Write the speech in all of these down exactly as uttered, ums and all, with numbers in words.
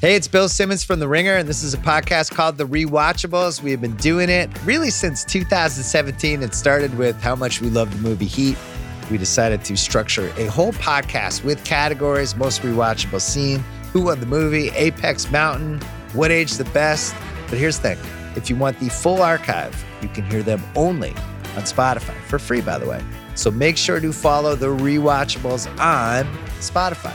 Hey, it's Bill Simmons from The Ringer, and this is a podcast called The Rewatchables. We have been doing it really since two thousand seventeen. It started with how much we love the movie Heat. We decided to structure a whole podcast with categories: most rewatchable scene, who won the movie, Apex Mountain, what age the best. But here's the thing. If you want the full archive, you can hear them only on Spotify, for free, by the way. So make sure to follow The Rewatchables on Spotify.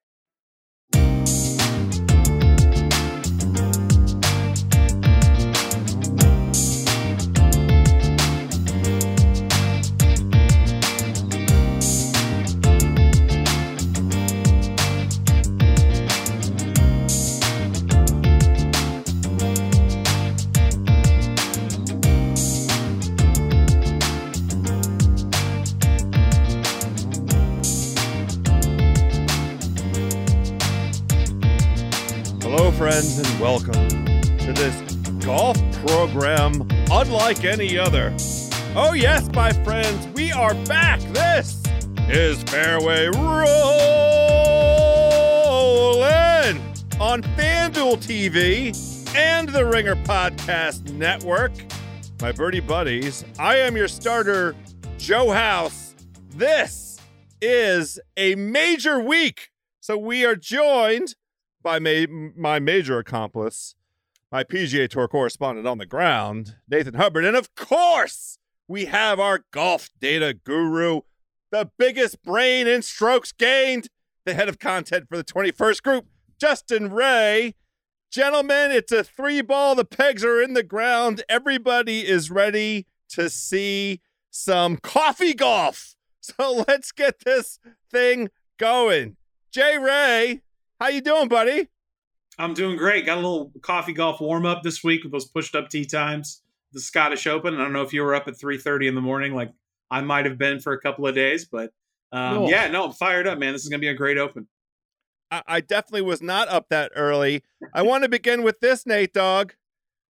Friends, and welcome to this golf program unlike any other. Oh yes, my friends, we are back. This is Fairway Rollin' on FanDuel T V and the Ringer Podcast Network. My birdie buddies, I am your starter, Joe House. This is a major week, so we are joined by my, my major accomplice, my P G A Tour correspondent on the ground, Nathan Hubbard. And of course, we have our golf data guru, the biggest brain in strokes gained, the head of content for the twenty-first group, Justin Ray. Gentlemen, it's a three ball. The pegs are in the ground. Everybody is ready to see some coffee golf. So let's get this thing going. Jay Ray, how you doing, buddy? I'm doing great. Got a little coffee golf warm-up this week with those pushed-up tee times, the Scottish Open. I don't know if you were up at three thirty in the morning like I might have been for a couple of days, but um, cool. yeah, no, I'm fired up, man. This is going to be a great Open. I-, I definitely was not up that early. I want to begin with this, Nate Dogg.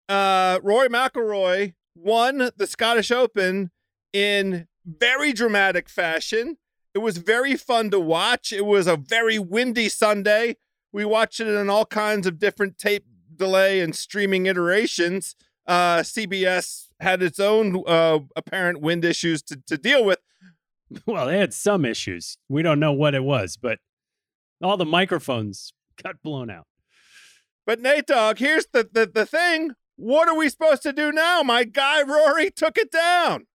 Uh, Rory McIlroy won the Scottish Open in very dramatic fashion. It was very fun to watch. It was a very windy Sunday. We watched it in all kinds of different tape delay and streaming iterations. Uh, C B S had its own uh, apparent wind issues to, to deal with. Well, they had some issues. We don't know what it was, but all the microphones got blown out. But Nate Dogg, here's the, the, the thing. What are we supposed to do now? My guy Rory took it down.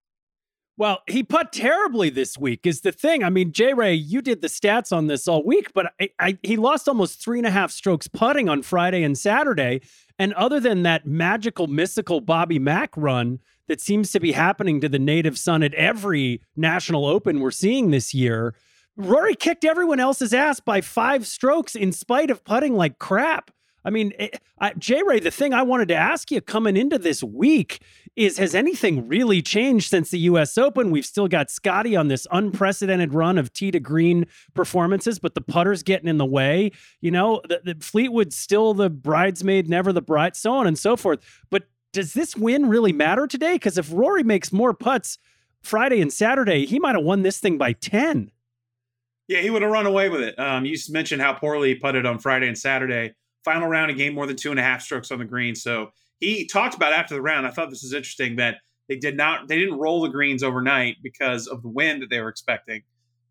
Well, he put terribly this week is the thing. I mean, Jay Ray, you did the stats on this all week, but I, I, he lost almost three and a half strokes putting on Friday and Saturday. And other than that magical, mystical Bobby Mack run that seems to be happening to the native son at every National Open we're seeing this year, Rory kicked everyone else's ass by five strokes in spite of putting like crap. I mean, it, I, J-Ray, the thing I wanted to ask you coming into this week is, has anything really changed since the U S Open? We've still got Scotty on this unprecedented run of tee to green performances, but the putter's getting in the way. You know, the, the Fleetwood's still the bridesmaid, never the bride, so on and so forth. But does this win really matter today? Because if Rory makes more putts Friday and Saturday, he might have won this thing by ten. Yeah, he would have run away with it. Um, you mentioned how poorly he putted on Friday and Saturday. Final round, he gained more than two and a half strokes on the green. So he talked about after the round, I thought this was interesting, that they did not, they didn't roll the greens overnight because of the wind that they were expecting.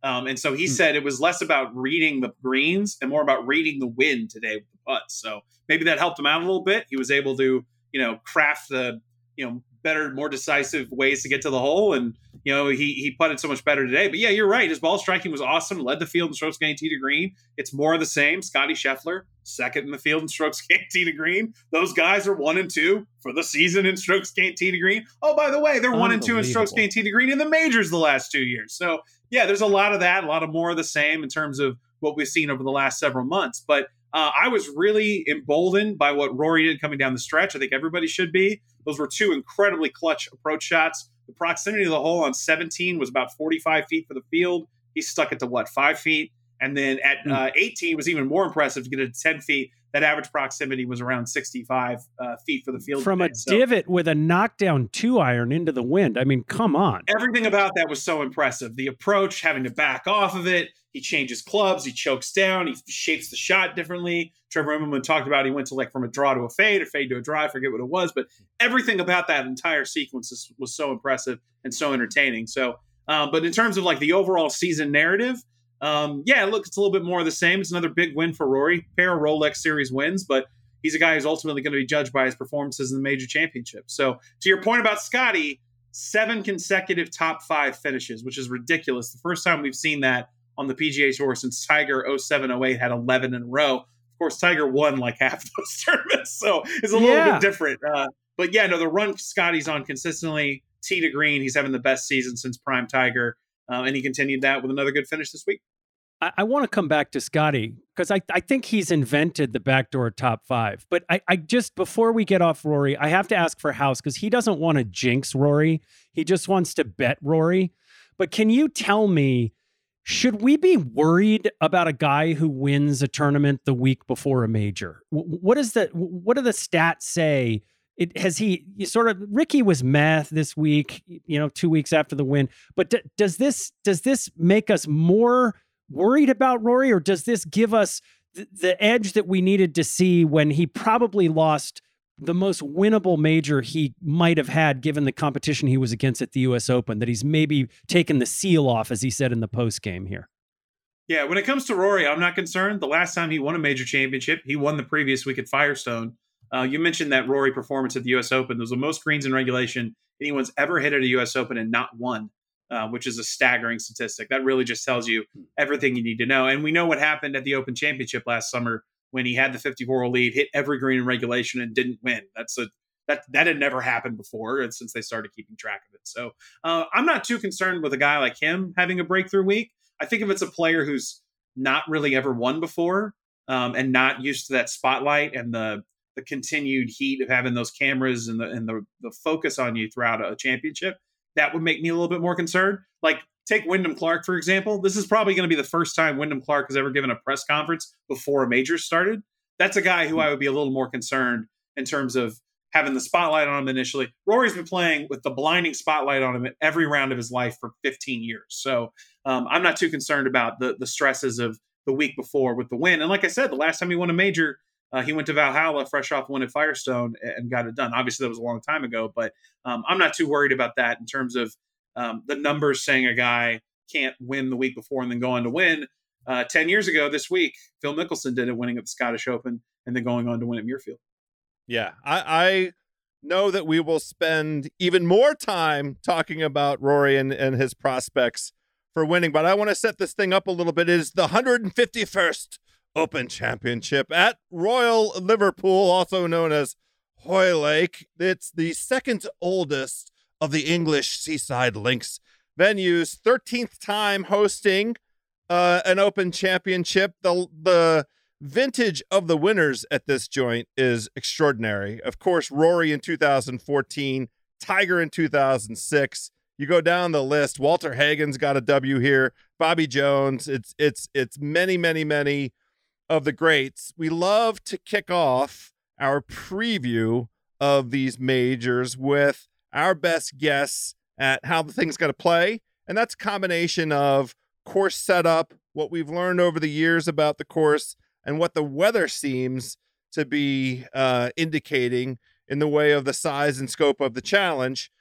Um, and so he hmm. said it was less about reading the greens and more about reading the wind today with the putts. So maybe that helped him out a little bit. He was able to, you know, craft the, you know, better, more decisive ways to get to the hole. And, you know, he he putted so much better today. But yeah, you're right. His ball striking was awesome. Led the field in strokes gained tee to green. It's more of the same. Scotty Scheffler, second in the field in strokes gained tee to green. Those guys are one and two for the season in strokes gained tee to green. Oh, by the way, they're one and two in strokes gained tee to green in the majors the last two years. So yeah, there's a lot of that, a lot of more of the same in terms of what we've seen over the last several months. But Uh, I was really emboldened by what Rory did coming down the stretch. I think everybody should be. Those were two incredibly clutch approach shots. The proximity of the hole on seventeen was about forty-five feet for the field. He stuck it to, what, five feet? And then at uh, eighteen was even more impressive to get it to ten feet. That average proximity was around sixty-five uh, feet for the field. From today, a so. divot with a knockdown two iron into the wind. I mean, come on. Everything about that was so impressive. The approach, having to back off of it. He changes clubs. He chokes down. He shapes the shot differently. Trevor Immelman talked about he went to like from a draw to a fade or fade to a draw. I forget what it was. But everything about that entire sequence was so impressive and so entertaining. So, uh, but in terms of like the overall season narrative, Um, yeah, look, it's a little bit more of the same. It's another big win for Rory. Pair of Rolex Series wins, but he's a guy who's ultimately going to be judged by his performances in the major championships. So to your point about Scotty, seven consecutive top five finishes, which is ridiculous. The first time we've seen that on the P G A Tour since Tiger oh seven oh eight had eleven in a row. Of course, Tiger won like half those tournaments, so it's a little yeah. bit different. Uh, but yeah, no, the run Scotty's on consistently, tee to green, he's having the best season since prime Tiger. Uh, and he continued that with another good finish this week. I, I want to come back to Scotty because I, I think he's invented the backdoor top five. But I, I just, before we get off Rory, I have to ask for House because he doesn't want to jinx Rory. He just wants to bet Rory. But can you tell me, should we be worried about a guy who wins a tournament the week before a major? What is the, what do the stats say? It, has he you sort of Ricky was meh this week, you know, two weeks after the win. But d- does this does this make us more worried about Rory, or does this give us th- the edge that we needed to see when he probably lost the most winnable major he might have had given the competition he was against at the U S Open, that he's maybe taken the seal off, as he said in the post game here? Yeah, when it comes to Rory, I'm not concerned. The last time he won a major championship, he won the previous week at Firestone. Uh, you mentioned that Rory performance at the U S Open. Those are the most greens in regulation anyone's ever hit at a U S Open and not won, uh, which is a staggering statistic. That really just tells you everything you need to know. And we know what happened at the Open Championship last summer when he had the fifty-four hole lead, hit every green in regulation, and didn't win. That's a that that had never happened before since they started keeping track of it. So uh, I'm not too concerned with a guy like him having a breakthrough week. I think if it's a player who's not really ever won before um, and not used to that spotlight and the the continued heat of having those cameras and the and the, the focus on you throughout a championship, that would make me a little bit more concerned. Like, take Wyndham Clark, for example. This is probably going to be the first time Wyndham Clark has ever given a press conference before a major started. That's a guy who I would be a little more concerned in terms of having the spotlight on him initially. Rory's been playing with the blinding spotlight on him at every round of his life for fifteen years. So um, I'm not too concerned about the the stresses of the week before with the win. And like I said, the last time he won a major, Uh, he went to Valhalla fresh off one at Firestone and got it done. Obviously, that was a long time ago, but um, I'm not too worried about that in terms of um, the numbers saying a guy can't win the week before and then go on to win. Uh, ten years ago this week, Phil Mickelson did it, winning at the Scottish Open and then going on to win at Muirfield. Yeah, I, I know that we will spend even more time talking about Rory and, and his prospects for winning, but I want to set this thing up a little bit. It is the one hundred fifty-first Open Championship at Royal Liverpool, also known as Hoylake. It's the second oldest of the English seaside links venues, thirteenth time hosting uh, an Open Championship. The the vintage of the winners at this joint is extraordinary. Of course, Rory in two thousand fourteen, Tiger in two thousand six. You go down the list. Walter Hagen's got a W here. Bobby Jones. It's it's it's many many many of the greats. We love to kick off our preview of these majors with our best guess at how the thing's going to play, and that's a combination of course setup, what we've learned over the years about the course, and what the weather seems to be uh, indicating in the way of the size and scope of the challenge.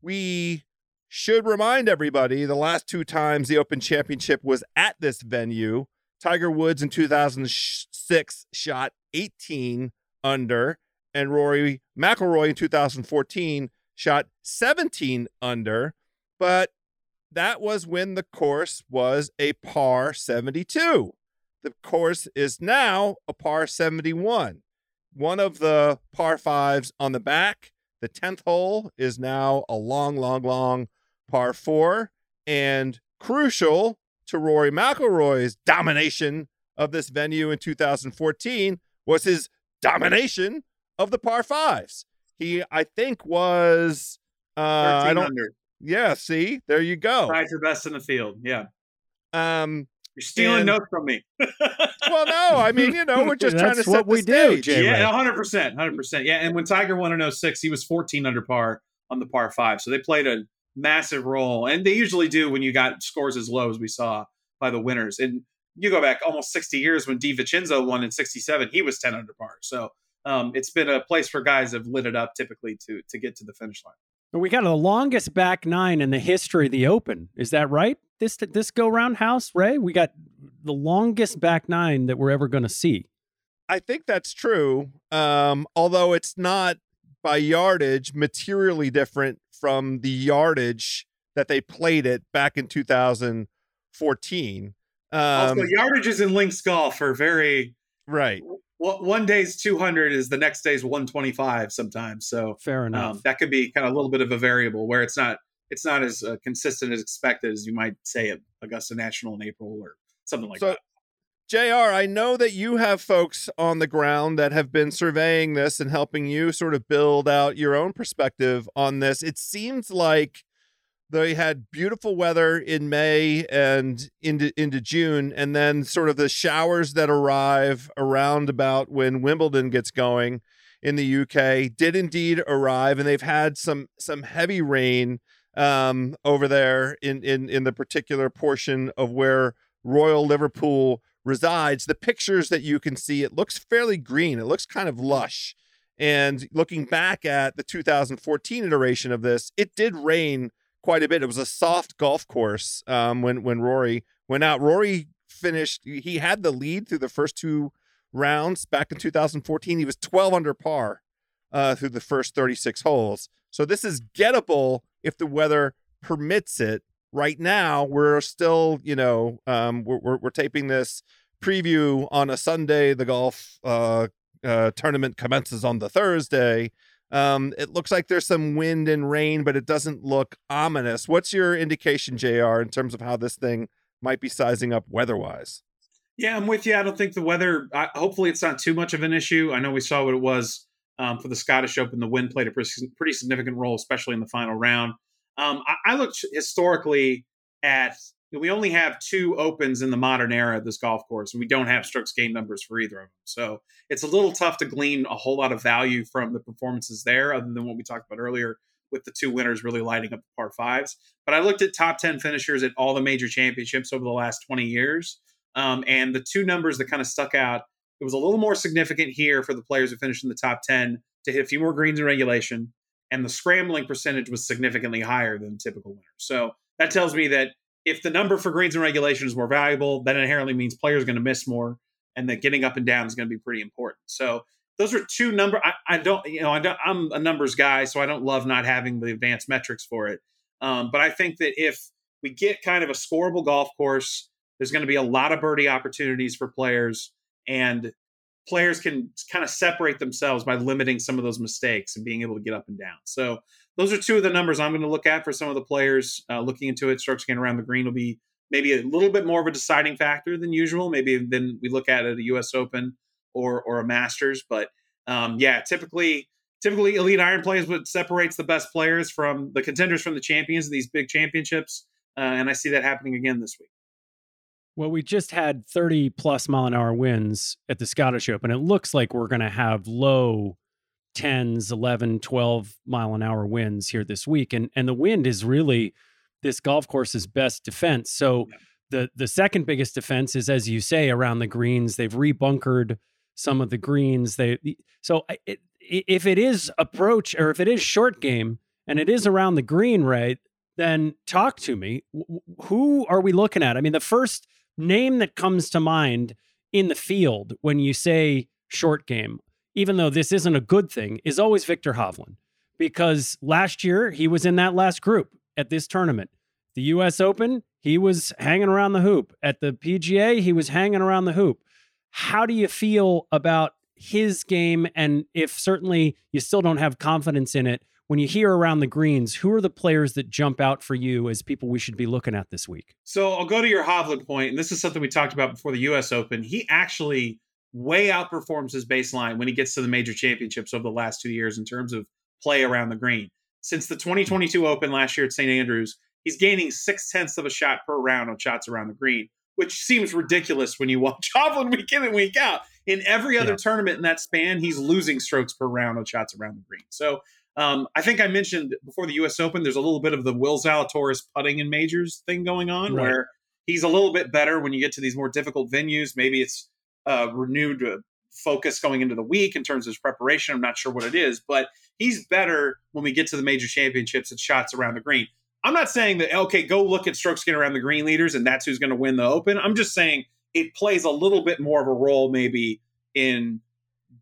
We should remind everybody the last two times the Open Championship was at this venue, Tiger Woods in two thousand six shot eighteen under, and Rory McIlroy in two thousand fourteen shot seventeen under, but that was when the course was a par seventy-two. The course is now a par seventy-one. One of the par fives on the back, the tenth hole, is now a long, long, long par four. And crucial to Rory McIlroy's domination of this venue in two thousand fourteen was his domination of the par fives. He, I think, was... Uh, thirteen I don't, under. Yeah, see? There you go. Tied for best in the field, yeah. Um... You're stealing and, notes from me. Well, no, I mean, you know, we're just trying to set what the we stage. Do, Jay yeah, Ray. one hundred percent, one hundred percent. Yeah, and when Tiger won in oh six, he was fourteen under par on the par five. So they played a massive role, and they usually do when you got scores as low as we saw by the winners. And you go back almost sixty years when DiVincenzo won in sixty-seven, he was ten under par. So um, it's been a place for guys that have lit it up typically to to get to the finish line. But we got the longest back nine in the history of the Open. Is that right? This this go round, House, Ray? We got the longest back nine that we're ever going to see. I think that's true. Um, although it's not by yardage materially different from the yardage that they played it back in two thousand fourteen. Um, also, yardages in links golf are very right. One day's two hundred is the next day's one twenty-five sometimes. So fair enough. Um, that could be kind of a little bit of a variable where it's not it's not as uh, consistent as expected as you might say at Augusta National in April or something like so, that. J R, I know that you have folks on the ground that have been surveying this and helping you sort of build out your own perspective on this. It seems like they had beautiful weather in May and into into June, and then sort of the showers that arrive around about when Wimbledon gets going in the U K did indeed arrive, and they've had some some heavy rain um, over there in, in, in the particular portion of where Royal Liverpool resides. The pictures that you can see, it looks fairly green. It looks kind of lush. And looking back at the two thousand fourteen iteration of this, it did rain quite a bit. It was a soft golf course um, when when Rory went out. Rory finished, he had the lead through the first two rounds back in two thousand fourteen. He was twelve under par uh, through the first thirty-six holes. So this is gettable if the weather permits it. Right now, we're still, you know, um, we're, we're, we're taping this preview on a Sunday. The golf uh, uh, tournament commences on the Thursday. Um, it looks like there's some wind and rain, but it doesn't look ominous. What's your indication, J R, in terms of how this thing might be sizing up weather-wise? Yeah, I'm with you. I don't think the weather, I, hopefully it's not too much of an issue. I know we saw what it was um, for the Scottish Open. The wind played a pretty, pretty significant role, especially in the final round. Um, I, I looked historically at, you know, we only have two Opens in the modern era of this golf course, and we don't have strokes gained numbers for either of them. So it's a little tough to glean a whole lot of value from the performances there, other than what we talked about earlier with the two winners really lighting up the par fives. But I looked at top ten finishers at all the major championships over the last twenty years, um, and the two numbers that kind of stuck out, it was a little more significant here for the players who finished in the top ten to hit a few more greens in regulation, and the scrambling percentage was significantly higher than typical winners. So that tells me that if the number for greens and regulation is more valuable, that inherently means players are going to miss more, and that getting up and down is going to be pretty important. So those are two number. I, I don't, you know, I don't, I'm a numbers guy, so I don't love not having the advanced metrics for it. Um, but I think that if we get kind of a scoreable golf course, there's going to be a lot of birdie opportunities for players, and players can kind of separate themselves by limiting some of those mistakes and being able to get up and down. So those are two of the numbers I'm going to look at for some of the players uh, looking into it. Strokes gained around the green will be maybe a little bit more of a deciding factor than usual, maybe than we look at at a U S Open or or a Masters. But um, yeah, typically typically elite iron play is what separates the best players from the contenders from the champions of these big championships. Uh, and I see that happening again this week. Well, we just had thirty plus mile an hour winds at the Scottish Open. It looks like we're going to have low tens, eleven, twelve mile an hour winds here this week. And and the wind is really this golf course's best defense. So yeah. the, the second biggest defense is, as you say, around the greens. They've rebunkered some of the greens. They So it, if it is approach or if it is short game and it is around the green, right, then talk to me. Who are we looking at? I mean, the first name that comes to mind in the field when you say short game, even though this isn't a good thing, is always Victor Hovland, because last year he was in that last group at this tournament. The U S Open, he was hanging around the hoop. At the P G A, he was hanging around the hoop. How do you feel about his game? And if certainly you still don't have confidence in it, when you hear around the greens, who are the players that jump out for you as people we should be looking at this week? So I'll go to your Hovland point, and this is something we talked about before the U S Open. He actually way outperforms his baseline when he gets to the major championships over the last two years in terms of play around the green. Since the twenty twenty-two Open last year at Saint Andrews, he's gaining six-tenths of a shot per round on shots around the green, which seems ridiculous when you watch Hovland week in and week out. In every other yeah. tournament in that span, he's losing strokes per round on shots around the green. So Um, I think I mentioned before the U S Open, there's a little bit of the Will Zalatoris putting in majors thing going on, right, where he's a little bit better when you get to these more difficult venues. Maybe it's uh, renewed focus going into the week in terms of his preparation. I'm not sure what it is, but he's better when we get to the major championships at shots around the green. I'm not saying that, okay, go look at strokes gained around the green leaders and that's who's going to win the Open. I'm just saying it plays a little bit more of a role maybe in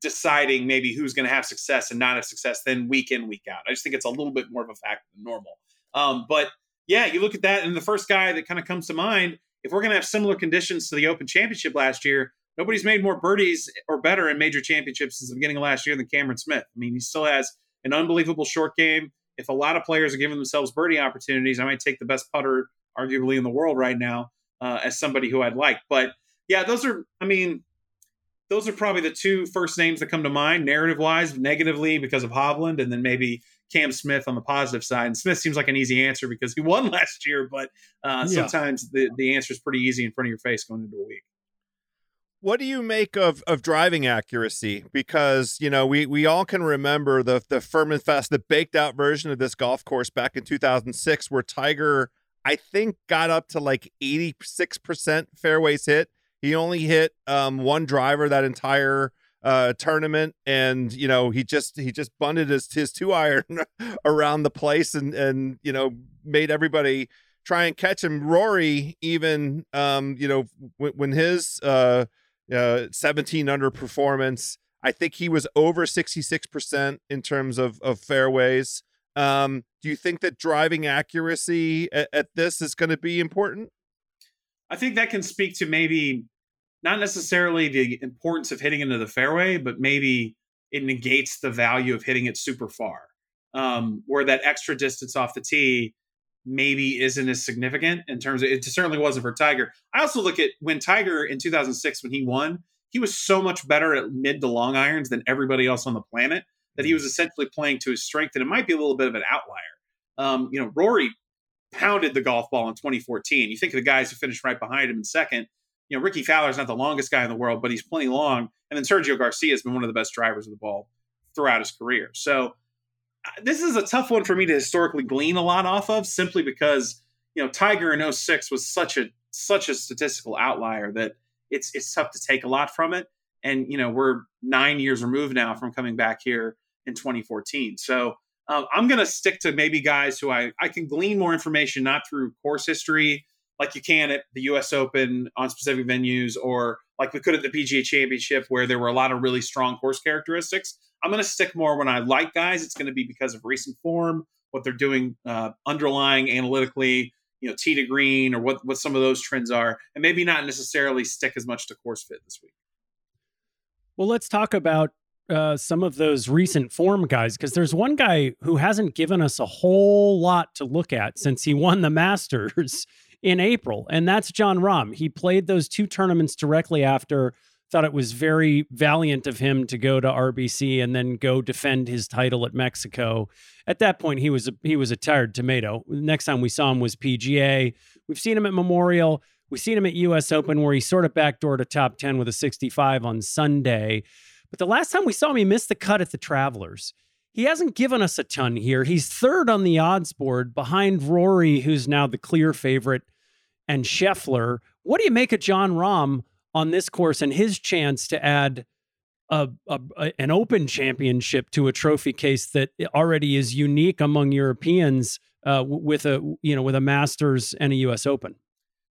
deciding maybe who's going to have success and not have success than week in, week out. I just think it's a little bit more of a factor than normal. Um, but yeah, you look at that, and the first guy that kind of comes to mind, if we're going to have similar conditions to the Open Championship last year, nobody's made more birdies or better in major championships since the beginning of last year than Cameron Smith. I mean, he still has an unbelievable short game. If a lot of players are giving themselves birdie opportunities, I might take the best putter arguably in the world right now uh, as somebody who I'd like. But yeah, those are, I mean, those are probably the two first names that come to mind, narrative-wise, negatively because of Hovland, and then maybe Cam Smith on the positive side. And Smith seems like an easy answer because he won last year, but uh, yeah. sometimes the, the answer is pretty easy in front of your face going into a week. What do you make of of driving accuracy? Because, you know, we we all can remember the the firm and fast, the baked-out version of this golf course back in two thousand six, where Tiger, I think, got up to like eighty-six percent fairways hit. He only hit um, one driver that entire uh, tournament, and you know he just he just bunted his his two iron around the place, and and you know made everybody try and catch him. Rory even um, you know w- when his uh, uh, seventeen under performance, I think he was over sixty-six percent in terms of of fairways. Um, do you think that driving accuracy at, at this is going to be important? I think that can speak to maybe not necessarily the importance of hitting into the fairway, but maybe it negates the value of hitting it super far, um, where that extra distance off the tee maybe isn't as significant in terms of, it certainly wasn't for Tiger. I also look at when Tiger in two thousand six, when he won, he was so much better at mid to long irons than everybody else on the planet that he was essentially playing to his strength. And it might be a little bit of an outlier. Um, you know, Rory pounded the golf ball in twenty fourteen. You think of the guys who finished right behind him in second. You know, Ricky Fowler is not the longest guy in the world, but he's plenty long. And then Sergio Garcia has been one of the best drivers of the ball throughout his career. So this is a tough one for me to historically glean a lot off of, simply because, you know, Tiger in oh six was such a such a statistical outlier that it's it's tough to take a lot from it. And, you know, we're nine years removed now from coming back here in twenty fourteen. So Um, I'm going to stick to maybe guys who I, I can glean more information, not through course history like you can at the U S Open on specific venues, or like we could at the P G A Championship where there were a lot of really strong course characteristics. I'm going to stick more when I like guys. It's going to be because of recent form, what they're doing uh, underlying analytically, you know, tee to green, or what, what some of those trends are, and maybe not necessarily stick as much to course fit this week. Well, let's talk about Uh, some of those recent form guys, because there's one guy who hasn't given us a whole lot to look at since he won the Masters in April, and that's John Rahm. He played those two tournaments directly after. Thought it was very valiant of him to go to R B C and then go defend his title at Mexico. At that point, he was a, he was a tired tomato. Next time we saw him was P G A. We've seen him at Memorial. We've seen him at U S Open, where he sort of backdoored a top ten with a sixty-five on Sunday. But the last time we saw him, he missed the cut at the Travelers. He hasn't given us a ton here. He's third on the odds board behind Rory, who's now the clear favorite, and Scheffler. What do you make of John Rahm on this course and his chance to add a, a, a, an Open championship to a trophy case that already is unique among Europeans, uh, with a, you know, with a Masters and a U S Open?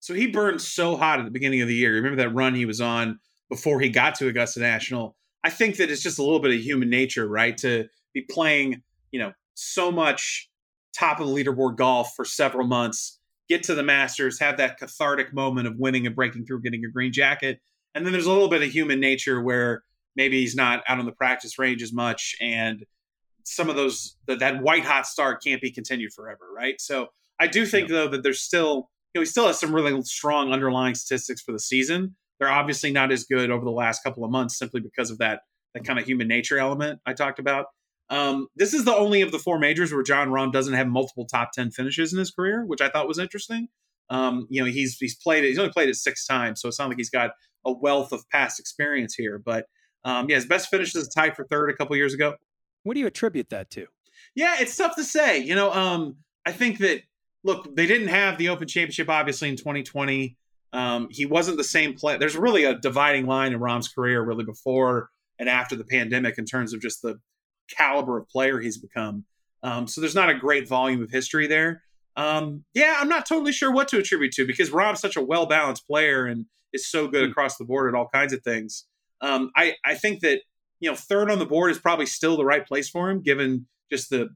So he burned so hot at the beginning of the year. Remember that run he was on before he got to Augusta National? I think that it's just a little bit of human nature, right? To be playing, you know, so much top of the leaderboard golf for several months, get to the Masters, have that cathartic moment of winning and breaking through, getting a green jacket. And then there's a little bit of human nature where maybe he's not out on the practice range as much. And some of those, that, that white hot start can't be continued forever, right? So I do think, yeah. though, that there's still, you know, he still has some really strong underlying statistics for the season. They're obviously not as good over the last couple of months simply because of that, that kind of human nature element I talked about. Um, this is the only of the four majors where John Rahm doesn't have multiple top ten finishes in his career, which I thought was interesting. Um, you know, he's he's played it. He's only played it six times, so it's not like he's got a wealth of past experience here. But um, yeah, his best finish is tied for third a couple years ago. What do you attribute that to? Yeah, it's tough to say. You know, um, I think that, look, they didn't have the Open Championship, obviously, in twenty twenty. Um, he wasn't the same player. There's really a dividing line in Rahm's career, really before and after the pandemic, in terms of just the caliber of player he's become. Um, so there's not a great volume of history there. Um, yeah, I'm not totally sure what to attribute to, because Rahm's such a well-balanced player and is so good mm-hmm. across the board at all kinds of things. Um, I, I think that, you know, third on the board is probably still the right place for him, given just the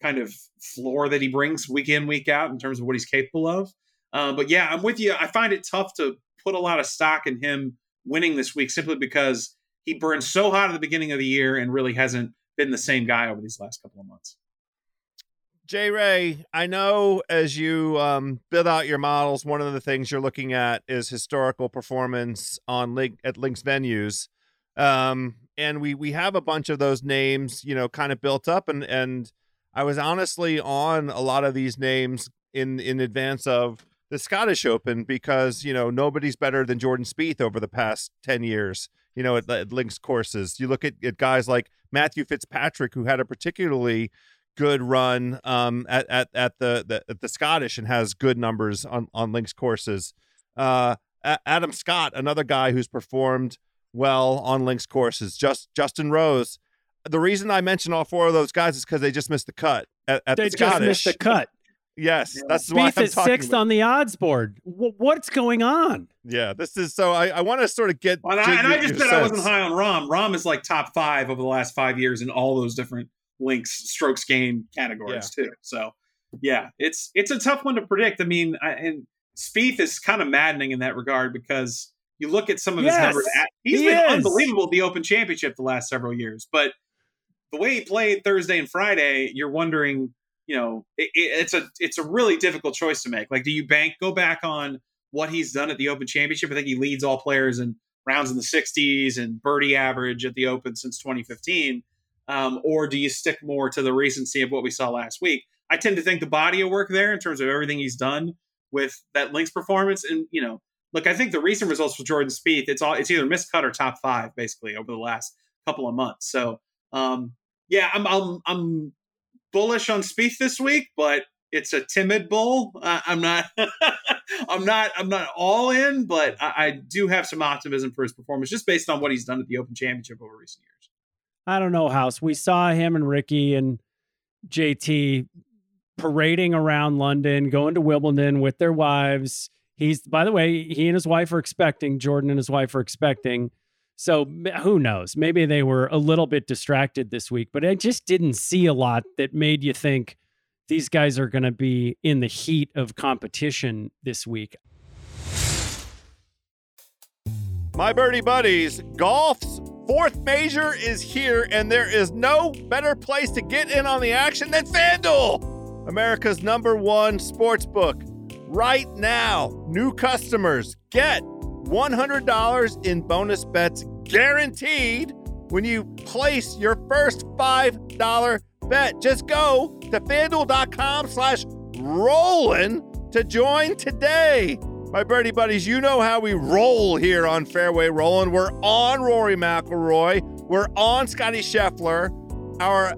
kind of floor that he brings week in, week out in terms of what he's capable of. Uh, but yeah, I'm with you. I find it tough to put a lot of stock in him winning this week, simply because he burned so hot at the beginning of the year and really hasn't been the same guy over these last couple of months. Jay Ray, I know as you um, build out your models, one of the things you're looking at is historical performance on link at links venues. Um, and we, we have a bunch of those names, you know, kind of built up, and, and I was honestly on a lot of these names in, in advance of the Scottish Open, because, you know, nobody's better than Jordan Spieth over the past ten years, you know, at, at links courses. You look at, at guys like Matthew Fitzpatrick, who had a particularly good run um, at, at, at the, the, at the Scottish, and has good numbers on, on links courses. Uh, Adam Scott, another guy who's performed well on links courses. Just Justin Rose. The reason I mention all four of those guys is because they just missed the cut at, at the Scottish. They just missed the cut. Yes, that's why I'm talking about. Spieth is sixth on the odds board. W- what's going on? Yeah, this is so. I, I want to sort of get. Well, and, I, and I just said sense. I wasn't high on Rahm. Rahm is like top five over the last five years in all those different links strokes game categories yeah. too. So yeah, it's it's a tough one to predict. I mean, I, and Spieth is kind of maddening in that regard, because you look at some of yes, his numbers. He's he been is. unbelievable at the Open Championship the last several years, but the way he played Thursday and Friday, you're wondering. You know, it, it's a it's a really difficult choice to make. Like, do you bank go back on what he's done at the Open Championship? I think he leads all players in rounds in the sixties and birdie average at the Open since twenty fifteen. Um, or do you stick more to the recency of what we saw last week? I tend to think the body of work there in terms of everything he's done with that links performance. And, you know, look, I think the recent results for Jordan Spieth, it's all it's either missed cut or top five, basically, over the last couple of months. So, um, yeah, I'm I'm I'm. bullish on Spieth this week, but it's a timid bull. Uh, I'm not, I'm not, I'm not all in, but I, I do have some optimism for his performance, just based on what he's done at the Open Championship over recent years. I don't know, House. We saw him and Ricky and J T parading around London, going to Wimbledon with their wives. He's, by the way, he and his wife are expecting. Jordan and his wife are expecting. So who knows? Maybe they were a little bit distracted this week, but I just didn't see a lot that made you think these guys are going to be in the heat of competition this week. My birdie buddies, golf's fourth major is here, and there is no better place to get in on the action than FanDuel, America's number one sports book. right now. New customers get one hundred dollars in bonus bets guaranteed when you place your first five dollars bet. Just go to FanDuel.com slash rollin' to join today. My birdie buddies, you know how we roll here on Fairway Rollin'. We're on Rory McIlroy. We're on Scotty Scheffler. Our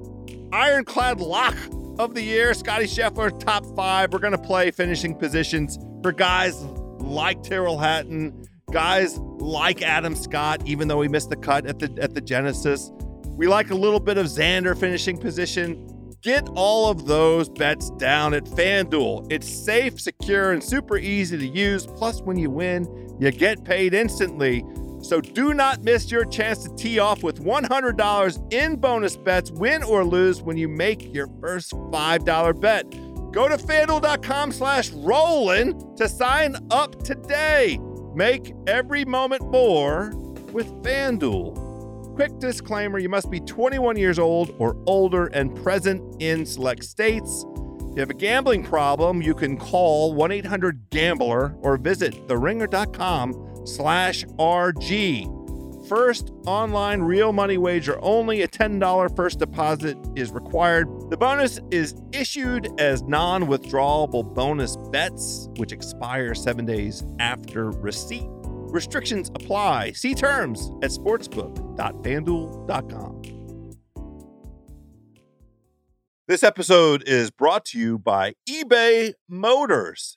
ironclad lock of the year, Scotty Scheffler, top five. We're going to play finishing positions for guys like Tyrrell Hatton, guys like Adam Scott, even though he missed the cut at the at the Genesis. We like a little bit of Xander finishing position. Get all of those bets down at FanDuel. It's safe, secure, and super easy to use. Plus, when you win, you get paid instantly. So do not miss your chance to tee off with one hundred dollars in bonus bets, win or lose, when you make your first five dollars bet. Go to FanDuel.com slash rollin' to sign up today. Make every moment more with FanDuel. Quick disclaimer, you must be twenty-one years old or older and present in select states. If you have a gambling problem, you can call one eight hundred gambler or visit theringer.com slash RG. First online real money wager only. A ten dollars first deposit is required. The bonus is issued as non-withdrawable bonus bets, which expire seven days after receipt. Restrictions apply. See terms at sportsbook dot fanduel dot com. This episode is brought to you by eBay Motors.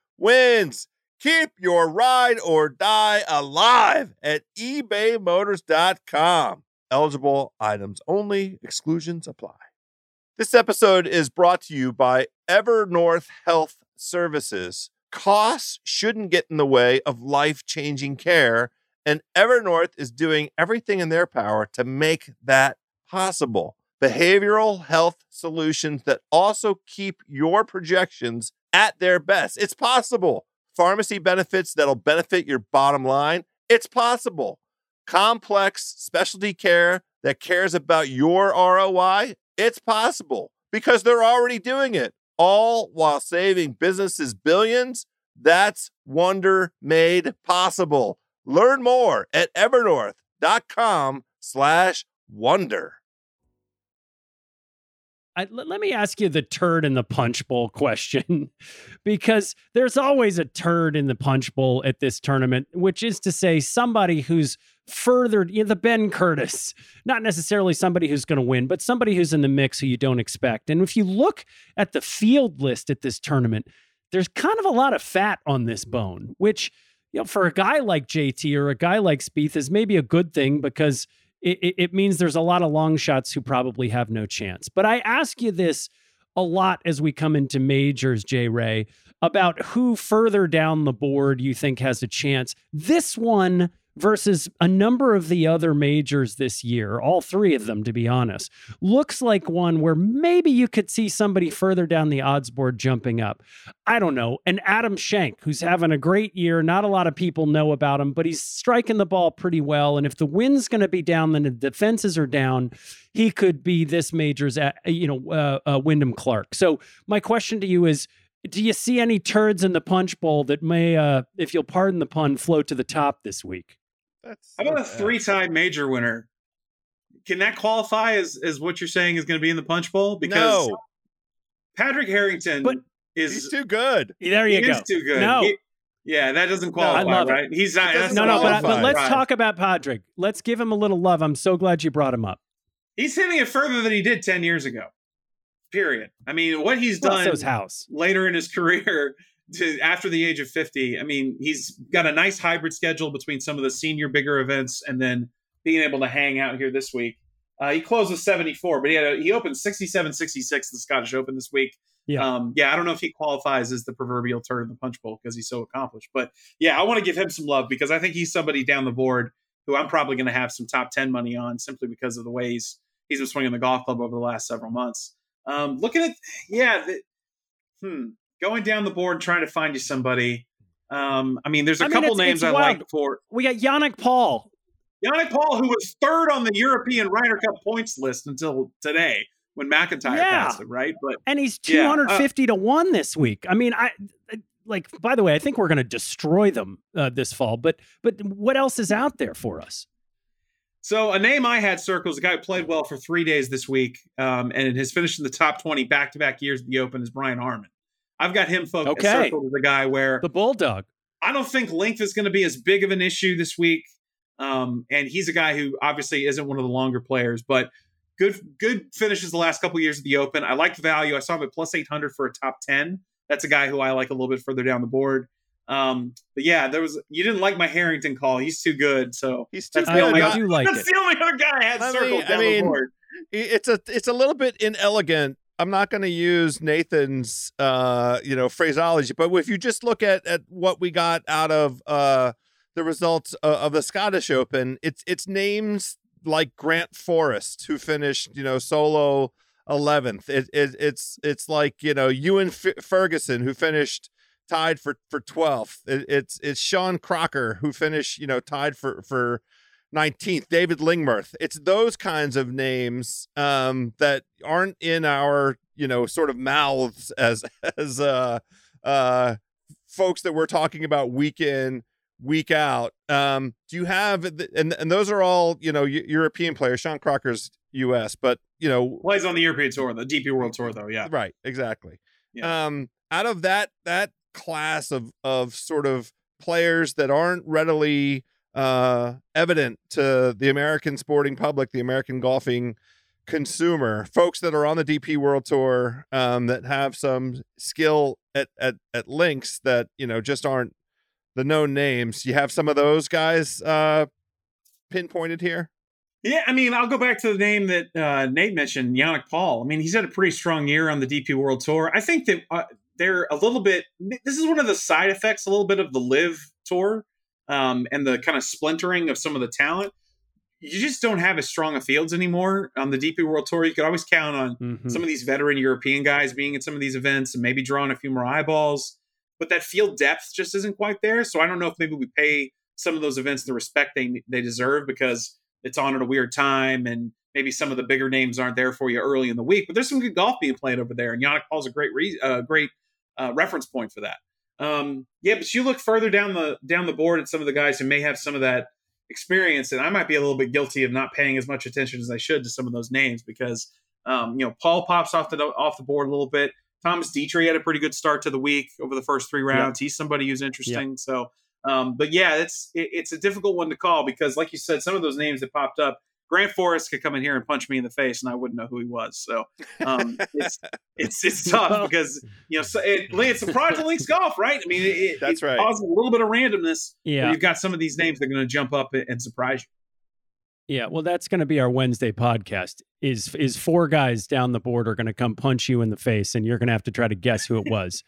wins. Keep your ride or die alive at ebay motors dot com. Eligible items only. Exclusions apply. This episode is brought to you by Evernorth Health Services. Costs shouldn't get in the way of life-changing care, and Evernorth is doing everything in their power to make that possible. Behavioral health solutions that also keep your projections at their best. It's possible. Pharmacy benefits that'll benefit your bottom line. It's possible. Complex specialty care that cares about your R O I. It's possible, because they're already doing it, all while saving businesses billions. That's wonder made possible. Learn more at evernorth.com slash wonder. I, let me ask you the turd in the punch bowl question, because there's always a turd in the punch bowl at this tournament, which is to say somebody who's furthered, you know, the Ben Curtis, not necessarily somebody who's going to win, but somebody who's in the mix who you don't expect. And if you look at the field list at this tournament, there's kind of a lot of fat on this bone, which, you know, for a guy like J T or a guy like Spieth is maybe a good thing, because It, it, it means there's a lot of long shots who probably have no chance. But I ask you this a lot as we come into majors, Jay Ray, about who further down the board you think has a chance. This one versus a number of the other majors this year, all three of them, to be honest, looks like one where maybe you could see somebody further down the odds board jumping up. I don't know, an Adam Schenk, who's having a great year. Not a lot of people know about him, but he's striking the ball pretty well. And if the wind's going to be down, then the defenses are down. He could be this major's, at, you know, uh, uh, Wyndham Clark. So my question to you is, do you see any turds in the punch bowl that may, uh, if you'll pardon the pun, float to the top this week? That's so How about a three-time major winner? Can that qualify as, as what you're saying is going to be in the punch bowl? Because no. Patrick Harrington but, is he's too good. There you he go. He's too good. No. He, yeah, that doesn't qualify, no, right? It. He's not. That's no, no, but, but let's right. talk about Padraig. Let's give him a little love. I'm so glad you brought him up. He's hitting it further than he did ten years ago. Period. I mean, what he's done his house. later in his career to after the age of fifty. I mean, he's got a nice hybrid schedule between some of the senior bigger events and then being able to hang out here this week. Uh, he closed with seventy-four, but he had a, he opened sixty-seven sixty-six at the Scottish Open this week. Yeah. Um, yeah, I don't know if he qualifies as the proverbial turd in the punch bowl because he's so accomplished. But yeah, I want to give him some love because I think he's somebody down the board who I'm probably going to have some top ten money on simply because of the ways he's been swinging the golf club over the last several months. Um, looking at, yeah, the, hmm, going down the board trying to find you somebody. Um, I mean, there's a I mean, couple it's, names it's I like for. We got Yannick Paul. Yannick Paul, who was third on the European Ryder Cup points list until today when McIntyre yeah. passed it, right? But and he's two hundred fifty yeah, uh, to one this week. I mean, I, I like. By the way, I think we're going to destroy them uh, this fall. But but what else is out there for us? So a name I had circles, a guy who played well for three days this week, um, and has finished in the top twenty back-to-back years at the Open is Brian Harman. I've got him focused. Okay, circled as a guy where the Bulldog. I don't think length is going to be as big of an issue this week. Um, and he's a guy who obviously isn't one of the longer players, but good, good finishes the last couple of years at the Open. I like the value. I saw him at plus eight hundred for a top ten. That's a guy who I like a little bit further down the board. Um, but yeah, there was, you didn't like my Harrington call. He's too good. So he's too that's good. The I do like that's it. The only other guy I had Let circled me, down I mean, the board. It's a, it's a little bit inelegant. I'm not going to use Nathan's, uh, you know, phraseology, but if you just look at, at what we got out of, uh, the results of the Scottish Open, it's it's names like Grant Forrest, who finished, you know, solo eleventh. It, it, it's it's like, you know, Ewan F- Ferguson, who finished tied for, for twelfth. It, it's it's Sean Crocker, who finished, you know, tied for, for nineteenth. David Lingmerth. It's those kinds of names um, that aren't in our, you know, sort of mouths as, as uh, uh, folks that we're talking about week in, week out. Um, do you have, and and those are all, you know, European players. Sean Crocker's U S, but, you know, plays on the European Tour, the D P World Tour though. Yeah. Right. Exactly. Yeah. Um, out of that, that class of, of sort of players that aren't readily, uh, evident to the American sporting public, the American golfing consumer, folks that are on the D P World Tour, um, that have some skill at, at, at links that, you know, just aren't, the known names. You have some of those guys uh, pinpointed here? Yeah, I mean, I'll go back to the name that uh, Nate mentioned, Yannick Paul. I mean, he's had a pretty strong year on the D P World Tour. I think that uh, they're a little bit, this is one of the side effects, a little bit of the Live Tour um, and the kind of splintering of some of the talent. You just don't have as strong of fields anymore on the D P World Tour. You could always count on mm-hmm. some of these veteran European guys being at some of these events and maybe drawing a few more eyeballs. But that field depth just isn't quite there. So I don't know if maybe we pay some of those events the respect they they deserve because it's on at a weird time and maybe some of the bigger names aren't there for you early in the week. But there's some good golf being played over there, and Yannick Paul's a great re- uh, great uh, reference point for that. Um, yeah, but you look further down the down the board at some of the guys who may have some of that experience, and I might be a little bit guilty of not paying as much attention as I should to some of those names because um, you know, Paul pops off the off the board a little bit. Thomas Dietrich had a pretty good start to the week over the first three rounds. Yep. He's somebody who's interesting. Yep. So, um, but yeah, it's it, it's a difficult one to call because, like you said, some of those names that popped up, Grant Forrest could come in here and punch me in the face, and I wouldn't know who he was. So um, it's it's it's tough because you know so it, it's a product of links golf, right? I mean, it, that's it, right. It causes a little bit of randomness. Yeah, but you've got some of these names that are going to jump up and surprise you. Yeah, well, that's going to be our Wednesday podcast. Is is four guys down the board are going to come punch you in the face, and you're going to have to try to guess who it was.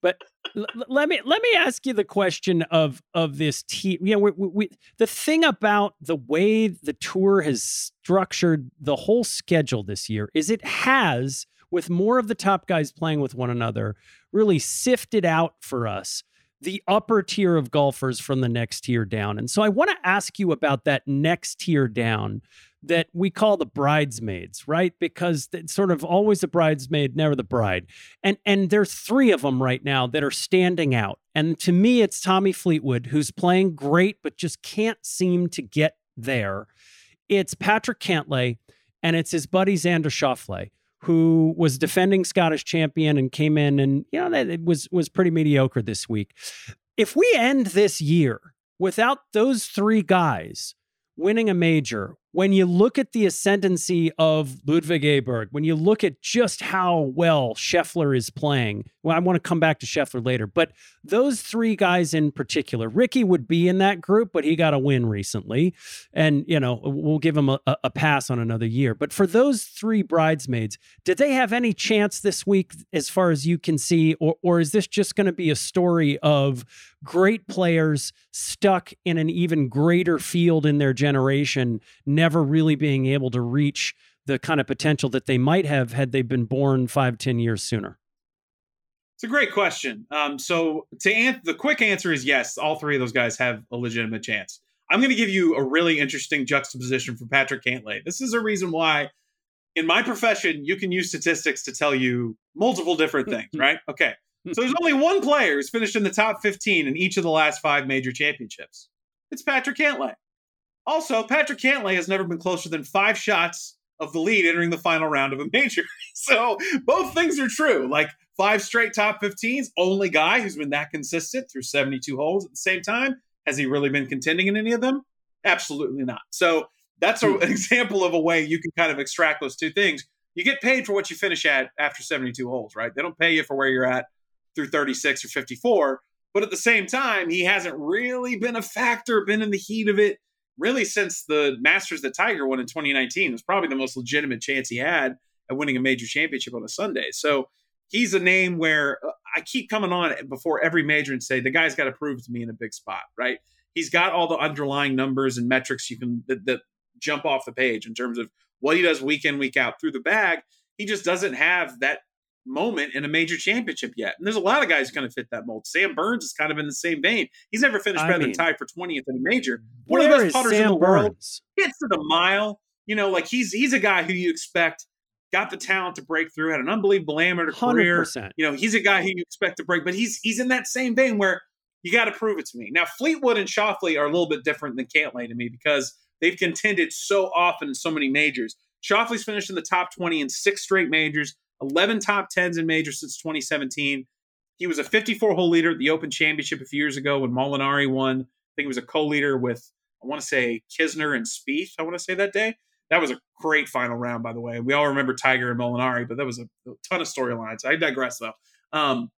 But l- let me let me ask you the question of of this team. You know, we, we, we, the thing about the way the tour has structured the whole schedule this year is it has, with more of the top guys playing with one another, really sifted out for us the upper tier of golfers from the next tier down. And so I want to ask you about that next tier down that we call the bridesmaids, right? Because it's sort of always the bridesmaid, never the bride. And and there's three of them right now that are standing out. And to me, it's Tommy Fleetwood, who's playing great, but just can't seem to get there. It's Patrick Cantlay, and it's his buddy Xander Schauffele, who was defending Scottish champion and came in and, you know, that it was, was pretty mediocre this week. If we end this year without those three guys winning a major, when you look at the ascendancy of Ludwig Aberg, when you look at just how well Scheffler is playing, well, I want to come back to Scheffler later, but those three guys in particular, Ricky would be in that group, but he got a win recently. And, you know, we'll give him a, a pass on another year. But for those three bridesmaids, did they have any chance this week as far as you can see? Or, or is this just going to be a story of great players stuck in an even greater field in their generation, never really being able to reach the kind of potential that they might have had they been born five, ten years sooner? It's a great question. Um, so to an- the quick answer is yes, all three of those guys have a legitimate chance. I'm going to give you a really interesting juxtaposition for Patrick Cantlay. This is a reason why in my profession, you can use statistics to tell you multiple different things, right? Okay. So there's only one player who's finished in the top fifteen in each of the last five major championships. It's Patrick Cantlay. Also, Patrick Cantlay has never been closer than five shots of the lead entering the final round of a major. So both things are true. Like five straight top fifteens, only guy who's been that consistent through seventy-two holes at the same time. Has he really been contending in any of them? Absolutely not. So that's a, an example of a way you can kind of extract those two things. You get paid for what you finish at after seventy-two holes, right? They don't pay you for where you're at through thirty-six or fifty-four. But at the same time, he hasn't really been a factor, been in the heat of it. Really, since the Masters that Tiger won in twenty nineteen, it was probably the most legitimate chance he had at winning a major championship on a Sunday. So he's a name where I keep coming on before every major and say, the guy's got to prove to me in a big spot, right? He's got all the underlying numbers and metrics you can that, that jump off the page in terms of what he does week in, week out through the bag. He just doesn't have that moment in a major championship yet. And there's a lot of guys who kind of fit that mold. Sam Burns is kind of in the same vein. He's never finished I better mean, than tied for twentieth in a major. One of the best putters Sam in the world. Burns? Gets to the mile. You know, like he's he's a guy who you expect got the talent to break through, had an unbelievable amateur career. one hundred percent. You know, he's a guy who you expect to break, but he's he's in that same vein where you got to prove it to me. Now, Fleetwood and Schauffele are a little bit different than Cantlay to me because they've contended so often in so many majors. Schauffele's finished in the top twenty in six straight majors. eleven top tens in majors since twenty seventeen. He was a fifty-four hole leader at the Open Championship a few years ago when Molinari won. I think he was a co-leader with, I want to say, Kisner and Spieth, I want to say that day. That was a great final round, by the way. We all remember Tiger and Molinari, but that was a ton of storylines. I digress, though. Um,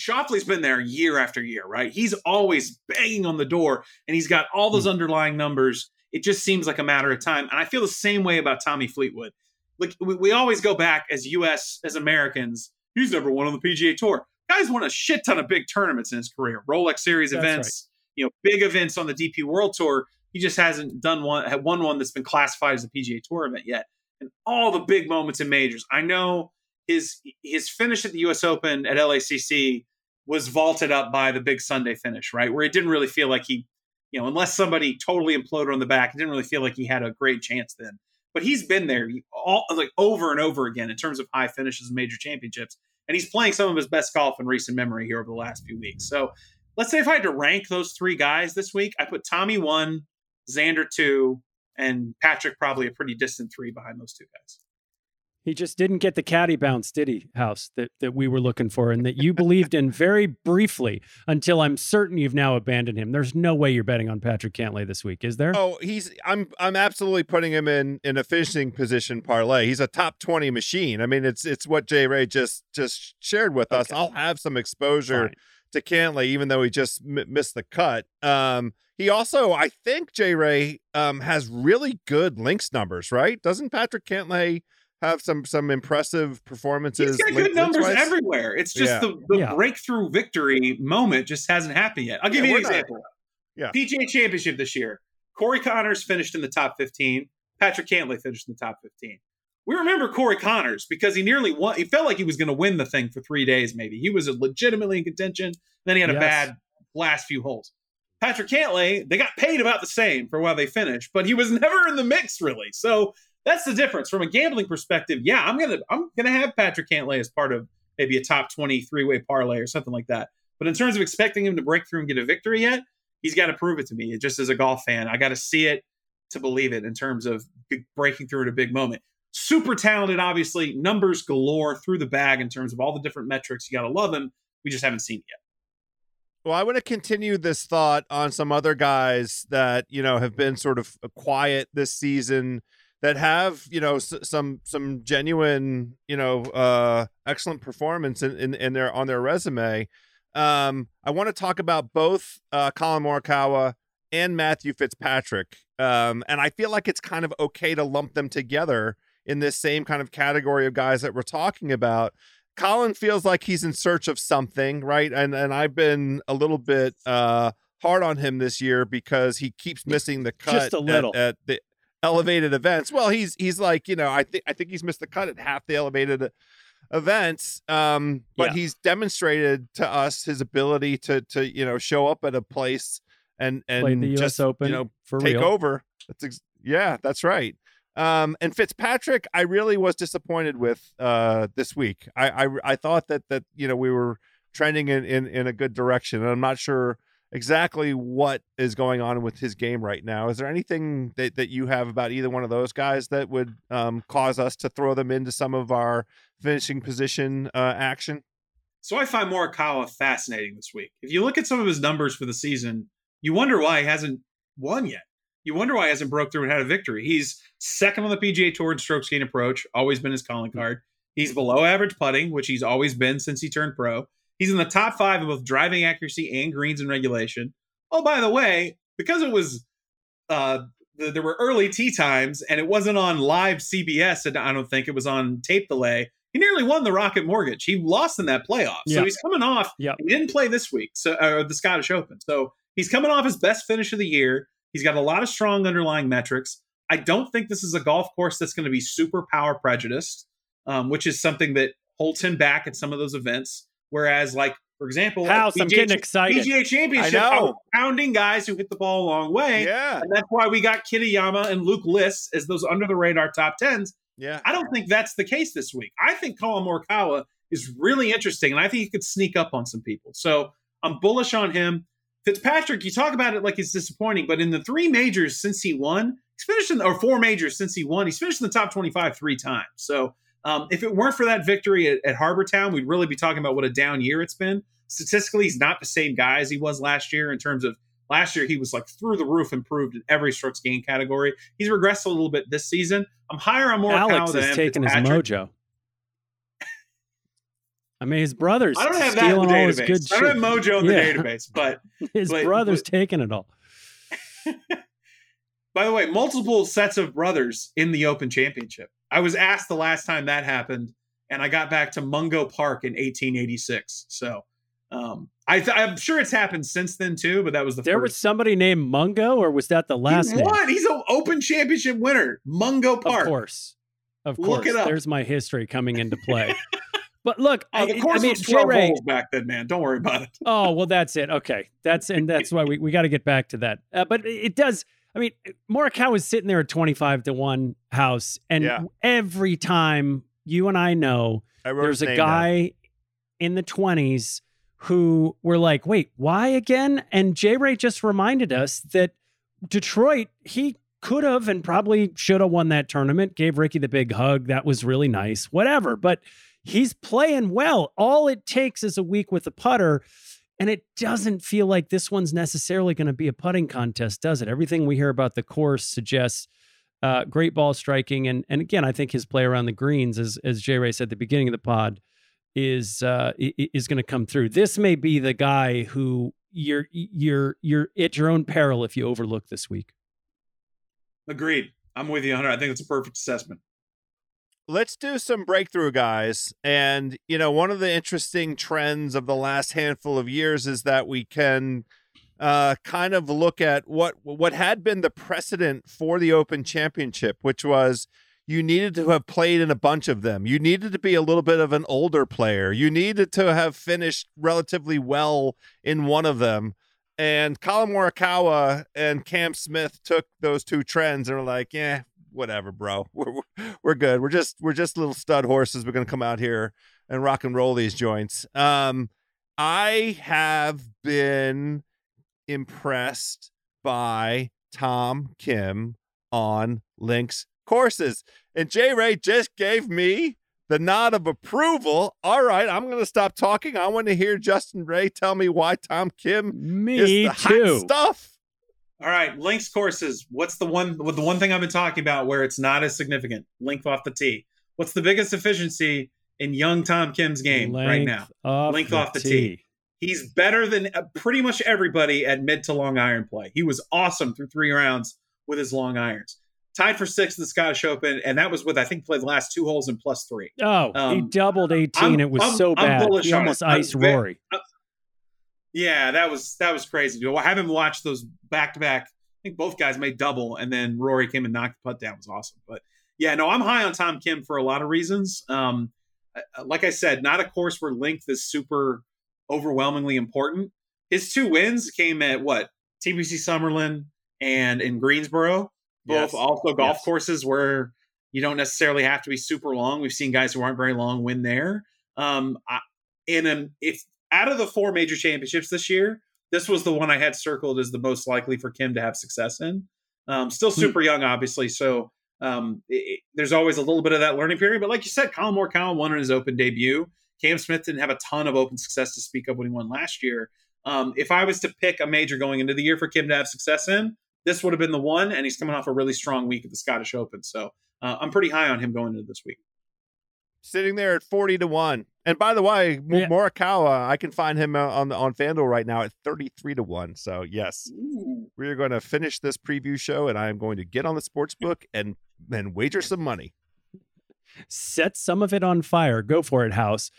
Schauffele's been there year after year, right? He's always banging on the door, and he's got all those underlying numbers. It just seems like a matter of time. And I feel the same way about Tommy Fleetwood. Like we always go back as U S, as Americans, he's never won on the P G A Tour. Guy's won a shit ton of big tournaments in his career. Rolex Series that's events, right. You know, big events on the D P World Tour. He just hasn't done one, had won one that's been classified as a P G A Tour event yet. And all the big moments in majors. I know his his finish at the U S Open at L A C C was vaulted up by the big Sunday finish, right? Where it didn't really feel like he, you know, unless somebody totally imploded on the back, it didn't really feel like he had a great chance then. But he's been there all like over and over again in terms of high finishes and major championships. And he's playing some of his best golf in recent memory here over the last few weeks. So let's say if I had to rank those three guys this week, I put Tommy one, Xander two, and Patrick probably a pretty distant three behind those two guys. He just didn't get the caddy bounce, did he, House, that, that we were looking for and that you believed in very briefly until I'm certain you've now abandoned him. There's no way you're betting on Patrick Cantlay this week, is there? Oh, he's I'm I'm absolutely putting him in, in a finishing position parlay. He's a top twenty machine. I mean, it's it's what Jay Ray just just shared with okay. us. I'll have some exposure Fine. to Cantlay, even though he just m- missed the cut. Um, he also, I think, Jay Ray um, has really good links numbers, right? Doesn't Patrick Cantlay have some some impressive performances? He's got good numbers twice. Everywhere. It's just yeah. the, the yeah. breakthrough victory moment just hasn't happened yet. I'll give yeah, you an example. Not, yeah. P G A Championship this year. Corey Connors finished in the top fifteen. Patrick Cantlay finished in the top fifteen. We remember Corey Connors because he nearly won. He felt like he was going to win the thing for three days maybe. He was legitimately in contention. Then he had a yes. bad last few holes. Patrick Cantlay, they got paid about the same for while they finished, but he was never in the mix really. So that's the difference from a gambling perspective. Yeah, I'm gonna I'm gonna have Patrick Cantlay as part of maybe a top twenty three-way parlay or something like that. But in terms of expecting him to break through and get a victory yet, he's got to prove it to me. Just as a golf fan, I got to see it to believe it in terms of breaking through at a big moment. super talented, obviously, numbers galore through the bag in terms of all the different metrics. You got to love him. We just haven't seen it yet. Well, I want to continue this thought on some other guys that, you know, have been sort of quiet this season that have, you know, s- some some genuine, you know, uh, excellent performance in, in, in their on their resume. Um, I want to talk about both uh, Colin Morikawa and Matthew Fitzpatrick. Um, and I feel like it's kind of okay to lump them together in this same kind of category of guys that we're talking about. Colin feels like he's in search of something, right? And and I've been a little bit uh, hard on him this year because he keeps missing the cut Just a little. At, at the elevated events. Well, he's he's like, you know, I think I think he's missed the cut at half the elevated events. Um, but yeah. He's demonstrated to us his ability to to you know show up at a place and and play the U S just, Open, you know, for take real. Over. That's ex- yeah, that's right. Um, and Fitzpatrick, I really was disappointed with uh, this week. I, I I thought that that you know we were trending in, in, in a good direction, and I'm not sure exactly what is going on with his game right now. Is there anything that, that you have about either one of those guys that would um, cause us to throw them into some of our finishing position uh, action? So I find Morikawa fascinating this week. If you look at some of his numbers for the season, you wonder why he hasn't won yet. You wonder why he hasn't broke through and had a victory. He's second on the P G A Tour in strokes gained approach, always been his calling card. He's below average putting, which he's always been since he turned pro. He's in the top five of both driving accuracy and greens in regulation. Oh, by the way, because it was uh, the, there were early tee times and it wasn't on live C B S, and I don't think it was on tape delay, he nearly won the Rocket Mortgage. He lost in that playoff, yep. So he's coming off. Yep. He didn't play this week, so uh, the Scottish Open. So he's coming off his best finish of the year. He's got a lot of strong underlying metrics. I don't think this is a golf course that's going to be super power prejudiced, um, which is something that holds him back at some of those events. Whereas, like, for example, House, P G A, I'm getting excited. P G A Championship, pounding guys who hit the ball a long way. Yeah. And that's why we got Kitayama and Luke Liss as those under-the-radar top tens. Yeah. I don't think that's the case this week. I think Colin Morikawa is really interesting, and I think he could sneak up on some people. So I'm bullish on him. Fitzpatrick, you talk about it like it's disappointing, but in the three majors since he won, he's finished in, or four majors since he won, he's finished in the top twenty-five three times. So um, if it weren't for that victory at, at Harbor Town, we'd really be talking about what a down year it's been. Statistically, he's not the same guy as he was last year in terms of last year, he was like through the roof improved in every strokes gain category. He's regressed a little bit this season. I'm higher on Morikawa than Alex is taking his mojo. I mean, his brother's I don't have that in the database. I don't have mojo in the yeah. database, but his but, brother's but, taking it all. By the way, multiple sets of brothers in the Open Championship. I was asked the last time that happened, and I got back to Mungo Park in eighteen eighty-six. So um, I th- I'm sure it's happened since then too, but that was the there first. There was somebody named Mungo, or was that the last name? What? He's an Open Championship winner. Mungo Park. Of course. Of course. Look it up. There's my history coming into play. But look, oh, the course I mean, was twelve Ray, holes back then, man. Don't worry about it. Oh, well, that's it. Okay. That's, and that's why we, we got to get back to that. Uh, but it does. I mean, Morikawa is sitting there at twenty-five to one house. And yeah. every time you and I know I there's a guy down. in the twenties who were like, wait, why again? And J. Ray just reminded us that Detroit, he could have and probably should have won that tournament. Gave Ricky the big hug. That was really nice, whatever. But he's playing well. All it takes is a week with a putter, and it doesn't feel like this one's necessarily going to be a putting contest, does it? Everything we hear about the course suggests uh, great ball striking, and and again, I think his play around the greens, as as J. Ray said at the beginning of the pod, is uh, is going to come through. This may be the guy who you're you're you're at your own peril if you overlook this week. Agreed. I'm with you, Hunter. I think it's a perfect assessment. Let's do some breakthrough guys. And, you know, one of the interesting trends of the last handful of years is that we can uh, kind of look at what what had been the precedent for the Open Championship, which was you needed to have played in a bunch of them. You needed to be a little bit of an older player. You needed to have finished relatively well in one of them. And Colin Morikawa and Cam Smith took those two trends and were like, yeah, whatever, bro. We're we're good. We're just we're just little stud horses. We're gonna come out here and rock and roll these joints. Um, I have been impressed by Tom Kim on Lynx courses. And Jay Ray just gave me the nod of approval. All right, I'm going to stop talking. I want to hear Justin Ray tell me why Tom Kim me is the too. hot stuff. All right, links courses. What's the one the one thing I've been talking about where it's not as significant? Length off the tee. What's the biggest efficiency in young Tom Kim's game length right now? Off length the off the tee. tee. He's better than pretty much everybody at mid to long iron play. He was awesome through three rounds with his long irons. Tied for sixth in the Scottish Open, and that was with, I think, played the last two holes in plus three. Oh, um, he doubled eighteen. I'm, it was I'm, so I'm bad. He almost iced I'm, Rory. I'm, yeah, that was that was crazy. I haven't watched those back-to-back. I think both guys made double, and then Rory came and knocked the putt down. It was awesome. But, yeah, no, I'm high on Tom Kim for a lot of reasons. Um, like I said, not a course where length is super overwhelmingly important. His two wins came at, what, T P C Summerlin and in Greensboro. Both yes. also golf yes. courses where you don't necessarily have to be super long. We've seen guys who aren't very long win there. Um, I, and um, if out of the four major championships this year, this was the one I had circled as the most likely for Kim to have success in. Um, still super hmm. young, obviously. So um, it, there's always a little bit of that learning period. But like you said, Colin Morikawa won in his Open debut. Cam Smith didn't have a ton of Open success to speak of when he won last year. Um, if I was to pick a major going into the year for Kim to have success in, this would have been the one, and he's coming off a really strong week at the Scottish Open. So uh, I'm pretty high on him going into this week. Sitting there at forty to one. And by the way, yeah. Morikawa, I can find him on on FanDuel right now at thirty-three to one. So yes, Ooh. we are going to finish this preview show, and I am going to get on the sportsbook and and wager some money. Set some of it on fire. Go for it, House.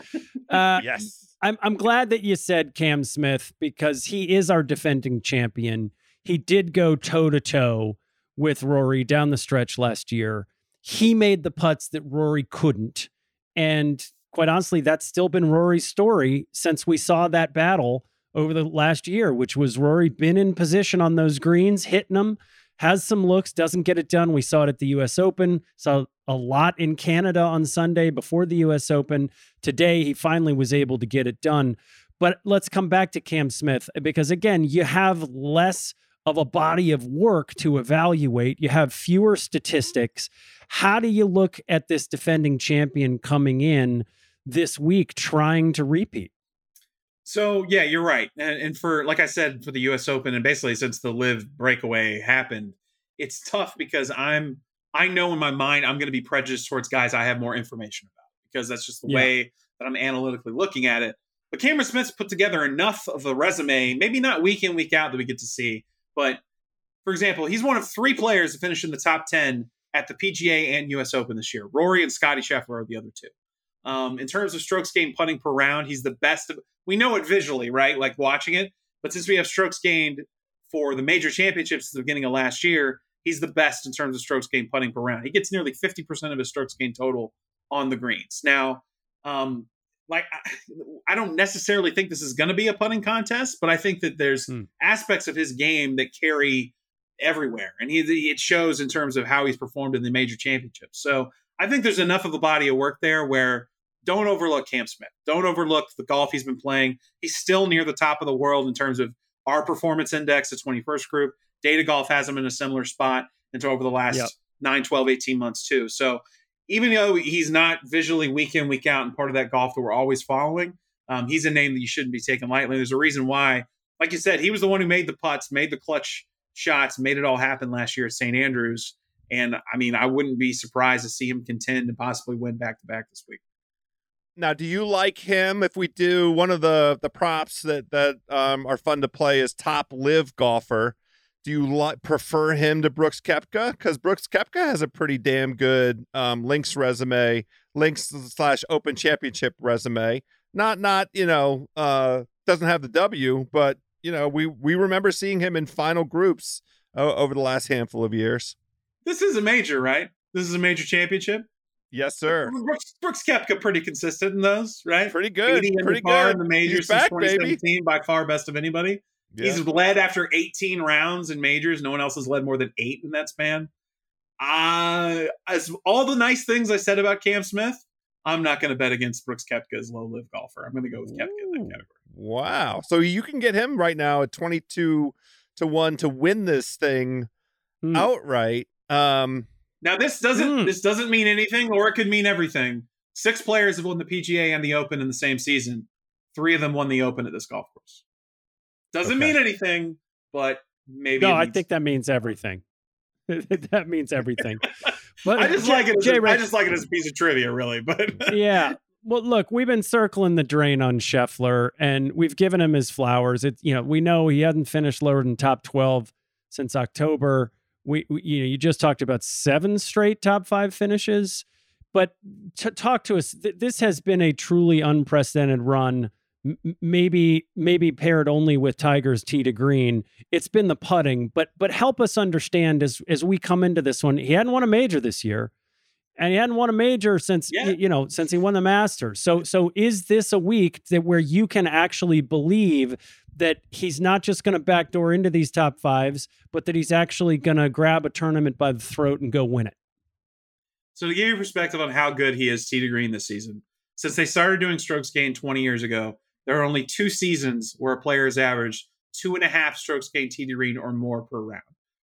Uh, yes. I'm I'm glad that you said Cam Smith, because he is our defending champion. He did go toe-to-toe with Rory down the stretch last year. He made the putts that Rory couldn't. And quite honestly, that's still been Rory's story since we saw that battle over the last year, which was Rory been in position on those greens, hitting them, has some looks, doesn't get it done. We saw it at the U S Open, saw a lot in Canada on Sunday before the U S Open. Today, he finally was able to get it done. But let's come back to Cam Smith, because again, you have less of a body of work to evaluate. You have fewer statistics. How do you look at this defending champion coming in this week trying to repeat? So, yeah, you're right. And, and for, like I said, for the U S Open and basically since the LIV breakaway happened, it's tough because I'm, I know in my mind, I'm going to be prejudiced towards guys I have more information about, because that's just the yeah. way that I'm analytically looking at it. But Cameron Smith's put together enough of a resume, maybe not week in, week out that we get to see. But, for example, he's one of three players to finish in the top ten at the P G A and U S Open this year. Rory and Scotty Scheffler are the other two. Um, in terms of strokes gained putting per round, he's the best. Of, we know it visually, right, like watching it. But since we have strokes gained for the major championships at the beginning of last year, he's the best in terms of strokes gained putting per round. He gets nearly fifty percent of his strokes gained total on the greens. Now, um, Like, I don't necessarily think this is going to be a putting contest, but I think that there's hmm. aspects of his game that carry everywhere. And he, it shows in terms of how he's performed in the major championships. So I think there's enough of a body of work there where don't overlook Cam Smith. Don't overlook the golf he's been playing. He's still near the top of the world in terms of our performance index, the twenty-first group. Data Golf has him in a similar spot until over the last yep. nine, twelve, eighteen months too. So even though he's not visually week in, week out, and part of that golf that we're always following, um, he's a name that you shouldn't be taking lightly. There's a reason why, like you said, he was the one who made the putts, made the clutch shots, made it all happen last year at Saint Andrews. And, I mean, I wouldn't be surprised to see him contend and possibly win back-to-back this week. Now, do you like him? If we do, one of the, the props that, that um, are fun to play is top live golfer. Do you li- prefer him to Brooks Koepka? Because Brooks Koepka has a pretty damn good um, links resume, links slash Open Championship resume. Not, not you know, uh, doesn't have the W, but, you know, we, we remember seeing him in final groups uh, over the last handful of years. This is a major, right? This is a major championship? Yes, sir. Brooks, Brooks Koepka pretty consistent in those, right? Pretty good. Pretty good. In the majors since twenty seventeen, baby. By far best of anybody. Yeah. He's led after eighteen rounds in majors. No one else has led more than eight in that span. Uh, as all the nice things I said about Cam Smith, I'm not going to bet against Brooks Koepka as low-live golfer. I'm going to go with Koepka in that category. Wow. So you can get him right now at twenty-two to one to win this thing hmm. outright. Um, Now, this doesn't mm. this doesn't mean anything, or it could mean everything. Six players have won the P G A and the Open in the same season. Three of them won the Open at this golf course. Doesn't okay. mean anything, but maybe. No, I think that means everything. That means everything. But I just Jay, like it. As a, I just like it as a piece of trivia, really. But yeah. Well, look, we've been circling the drain on Scheffler, and we've given him his flowers. It, you know, we know he hadn't finished lower than top twelve since October. We, we you know, you just talked about seven straight top five finishes, but to talk to us. Th- this has been a truly unprecedented run. M- maybe, maybe paired only with Tiger's tee to green. It's been the putting, but but help us understand as as we come into this one. He hadn't won a major this year. And he hadn't won a major since, yeah. you know, since he won the Masters. So, so is this a week that where you can actually believe that he's not just going to backdoor into these top fives, but that he's actually going to grab a tournament by the throat and go win it? So to give you perspective on how good he is tee to green this season, since they started doing strokes gained twenty years ago, there are only two seasons where a player has averaged two and a half strokes gained tee to green or more per round.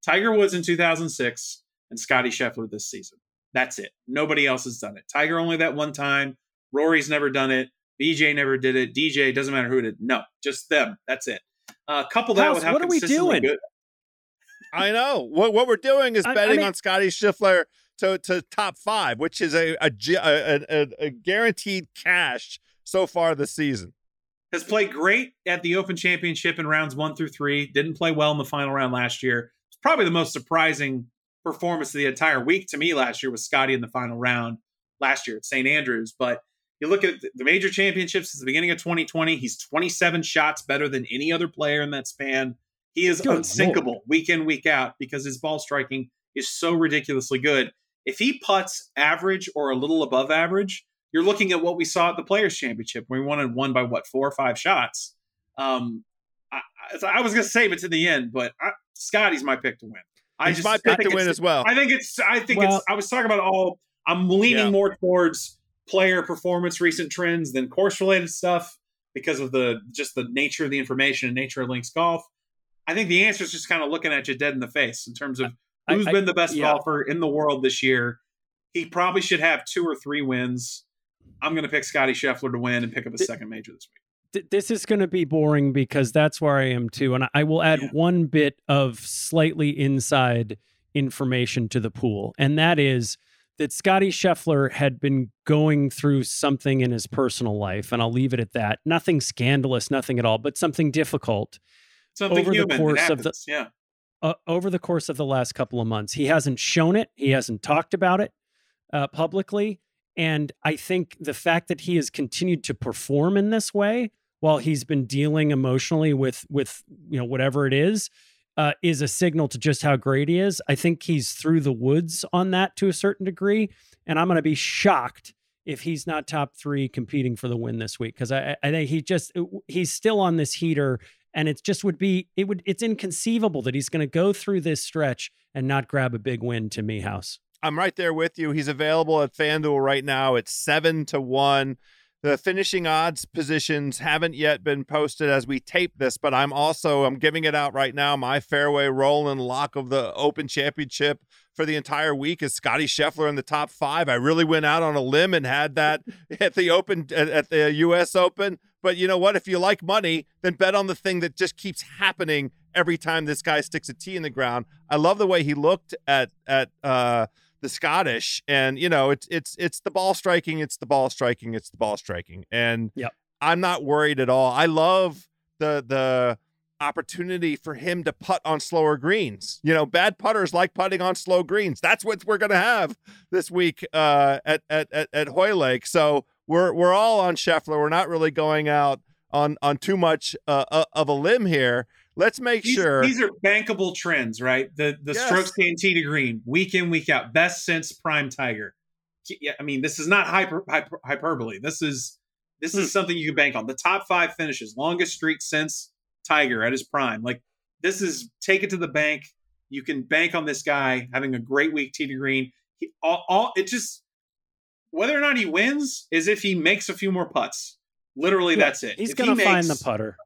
Tiger Woods in two thousand six and Scotty Scheffler this season. That's it. Nobody else has done it. Tiger only that one time. Rory's never done it. B J never did it. D J, doesn't matter who did it. No, just them. That's it. Uh, couple that House, with how what consistently are we doing? Good. I know. What what we're doing is I, betting I mean, on Scotty Scheffler to, to top five, which is a a, a, a a guaranteed cash so far this season. Has played great at the Open Championship in rounds one through three. Didn't play well in the final round last year. It's probably the most surprising performance of the entire week to me last year was Scotty in the final round last year at Saint Andrews. But you look at the major championships since the beginning of twenty twenty, he's twenty-seven shots better than any other player in that span. He is good unsinkable Lord. Week in, week out because his ball striking is so ridiculously good. If he putts average or a little above average, you're looking at what we saw at the Players' Championship when we won and won by, what, four or five shots. Um, I, I was going to save it to the end, but I, Scotty's my pick to win. I just, my pick I to win as well. I think it's, I think well, it's, I was talking about all, I'm leaning yeah. more towards player performance, recent trends than course related stuff because of the, just the nature of the information and nature of Lynx golf. I think the answer is just kind of looking at you dead in the face in terms of I, who's I, been the best yeah. golfer in the world this year. He probably should have two or three wins. I'm going to pick Scotty Scheffler to win and pick up a second major this week. This is going to be boring because that's where I am too. And I will add yeah. one bit of slightly inside information to the pool. And that is that Scotty Scheffler had been going through something in his personal life. And I'll leave it at that. Nothing scandalous, nothing at all, but something difficult. Something over human. The course of the, yeah. uh, over the course of the last couple of months. He hasn't shown it. He hasn't talked about it uh, publicly. And I think the fact that he has continued to perform in this way while he's been dealing emotionally with, with you know, whatever it is, uh, is a signal to just how great he is. I think he's through the woods on that to a certain degree. And I'm going to be shocked if he's not top three competing for the win this week. Cause I, I think he just, he's still on this heater and it just would be, it would, it's inconceivable that he's going to go through this stretch and not grab a big win to me, House. I'm right there with you. He's available at FanDuel right now. It's seven to one. The finishing odds positions haven't yet been posted as we tape this, but I'm also, I'm giving it out right now. My Fairway Rollin' lock of the Open Championship for the entire week is Scotty Scheffler in the top five. I really went out on a limb and had that at the Open, at the U S Open. But you know what? If you like money, then bet on the thing that just keeps happening every time this guy sticks a tee in the ground. I love the way he looked at, at, uh, the Scottish, and you know it's it's it's the ball striking it's the ball striking it's the ball striking and yep. I'm not worried at all. I love the the opportunity for him to putt on slower greens. You know, bad putters like putting on slow greens. That's what we're gonna have this week uh at at at, at Hoylake. So we're we're all on Scheffler. We're not really going out on on too much uh, of a limb here. Let's make these, sure these are bankable trends, right? The the yes. strokes gained tee to green, week in, week out, best since prime Tiger. Yeah, I mean, this is not hyper, hyper, hyperbole. This is this is something you can bank on. The top five finishes, longest streak since Tiger at his prime. Like this is take it to the bank. You can bank on this guy having a great week tee to green. He, all, all it just whether or not he wins is if he makes a few more putts. Literally, yeah, that's it. He's if gonna he makes, find the putter.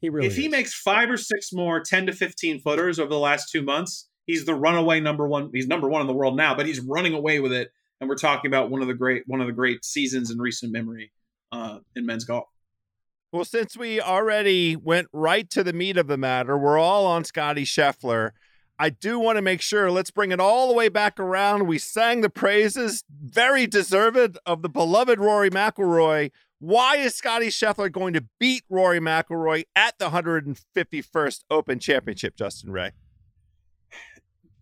He really if is. He makes five or six more ten to fifteen footers over the last two months, He's the runaway number one. He's number one in the world now, but he's running away with it. And we're talking about one of the great one of the great seasons in recent memory uh, in men's golf. Well, since we already went right to the meat of the matter, we're all on Scotty Scheffler. I do want to make sure, let's bring it all the way back around. We sang the praises, very deserved, of the beloved Rory McIlroy. Why is Scotty Scheffler going to beat Rory McIlroy at the one hundred fifty-first Open Championship, Justin Ray?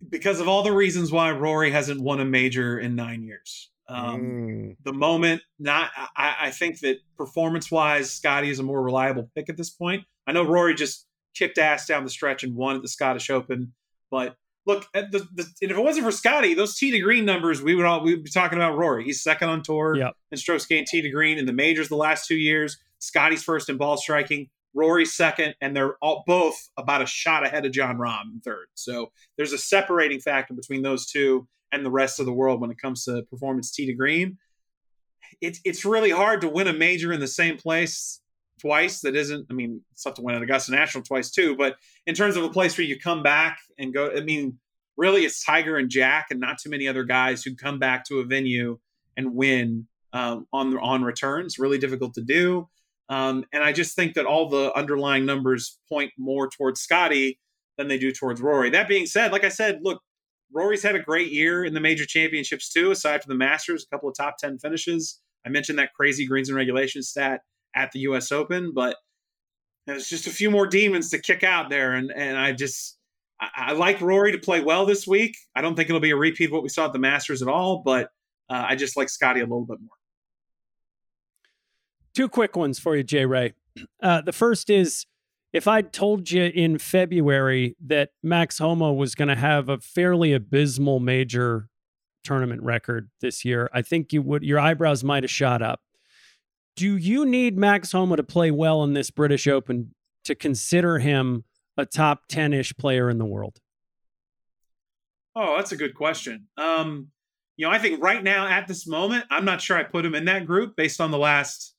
Because of all the reasons why Rory hasn't won a major in nine years. Um, mm. The moment, not. I, I think that performance-wise, Scotty is a more reliable pick at this point. I know Rory just kicked ass down the stretch and won at the Scottish Open. But look, at the, the, and if it wasn't for Scotty, those tee to green numbers, we would all we'd be talking about Rory. He's second on tour yep. in strokes gained tee to green in the majors the last two years. Scotty's first in ball striking. Rory's second, and they're all both about a shot ahead of John Rahm in third. So there's a separating factor between those two and the rest of the world when it comes to performance tee to green. It's it's really hard to win a major in the same place twice. That isn't, I mean, it's tough to win at Augusta National twice too, but in terms of a place where you come back and go, I mean, really it's Tiger and Jack and not too many other guys who come back to a venue and win um, on on returns. Really difficult to do. Um, and I just think that all the underlying numbers point more towards Scotty than they do towards Rory. That being said, like I said, look, Rory's had a great year in the major championships too, aside from the Masters, a couple of top ten finishes. I mentioned that crazy greens and regulation stat at the U S Open, but there's just a few more demons to kick out there. And and I just, I, I like Rory to play well this week. I don't think it'll be a repeat of what we saw at the Masters at all, but uh, I just like Scotty a little bit more. Two quick ones for you, Jay Ray. Uh, the first is, if I told you in February that Max Homa was going to have a fairly abysmal major tournament record this year, I think you would, your eyebrows might've shot up. Do you need Max Homa to play well in this British Open to consider him a top ten-ish player in the world? Oh, that's a good question. Um, you know, I think right now at this moment, I'm not sure I put him in that group based on the last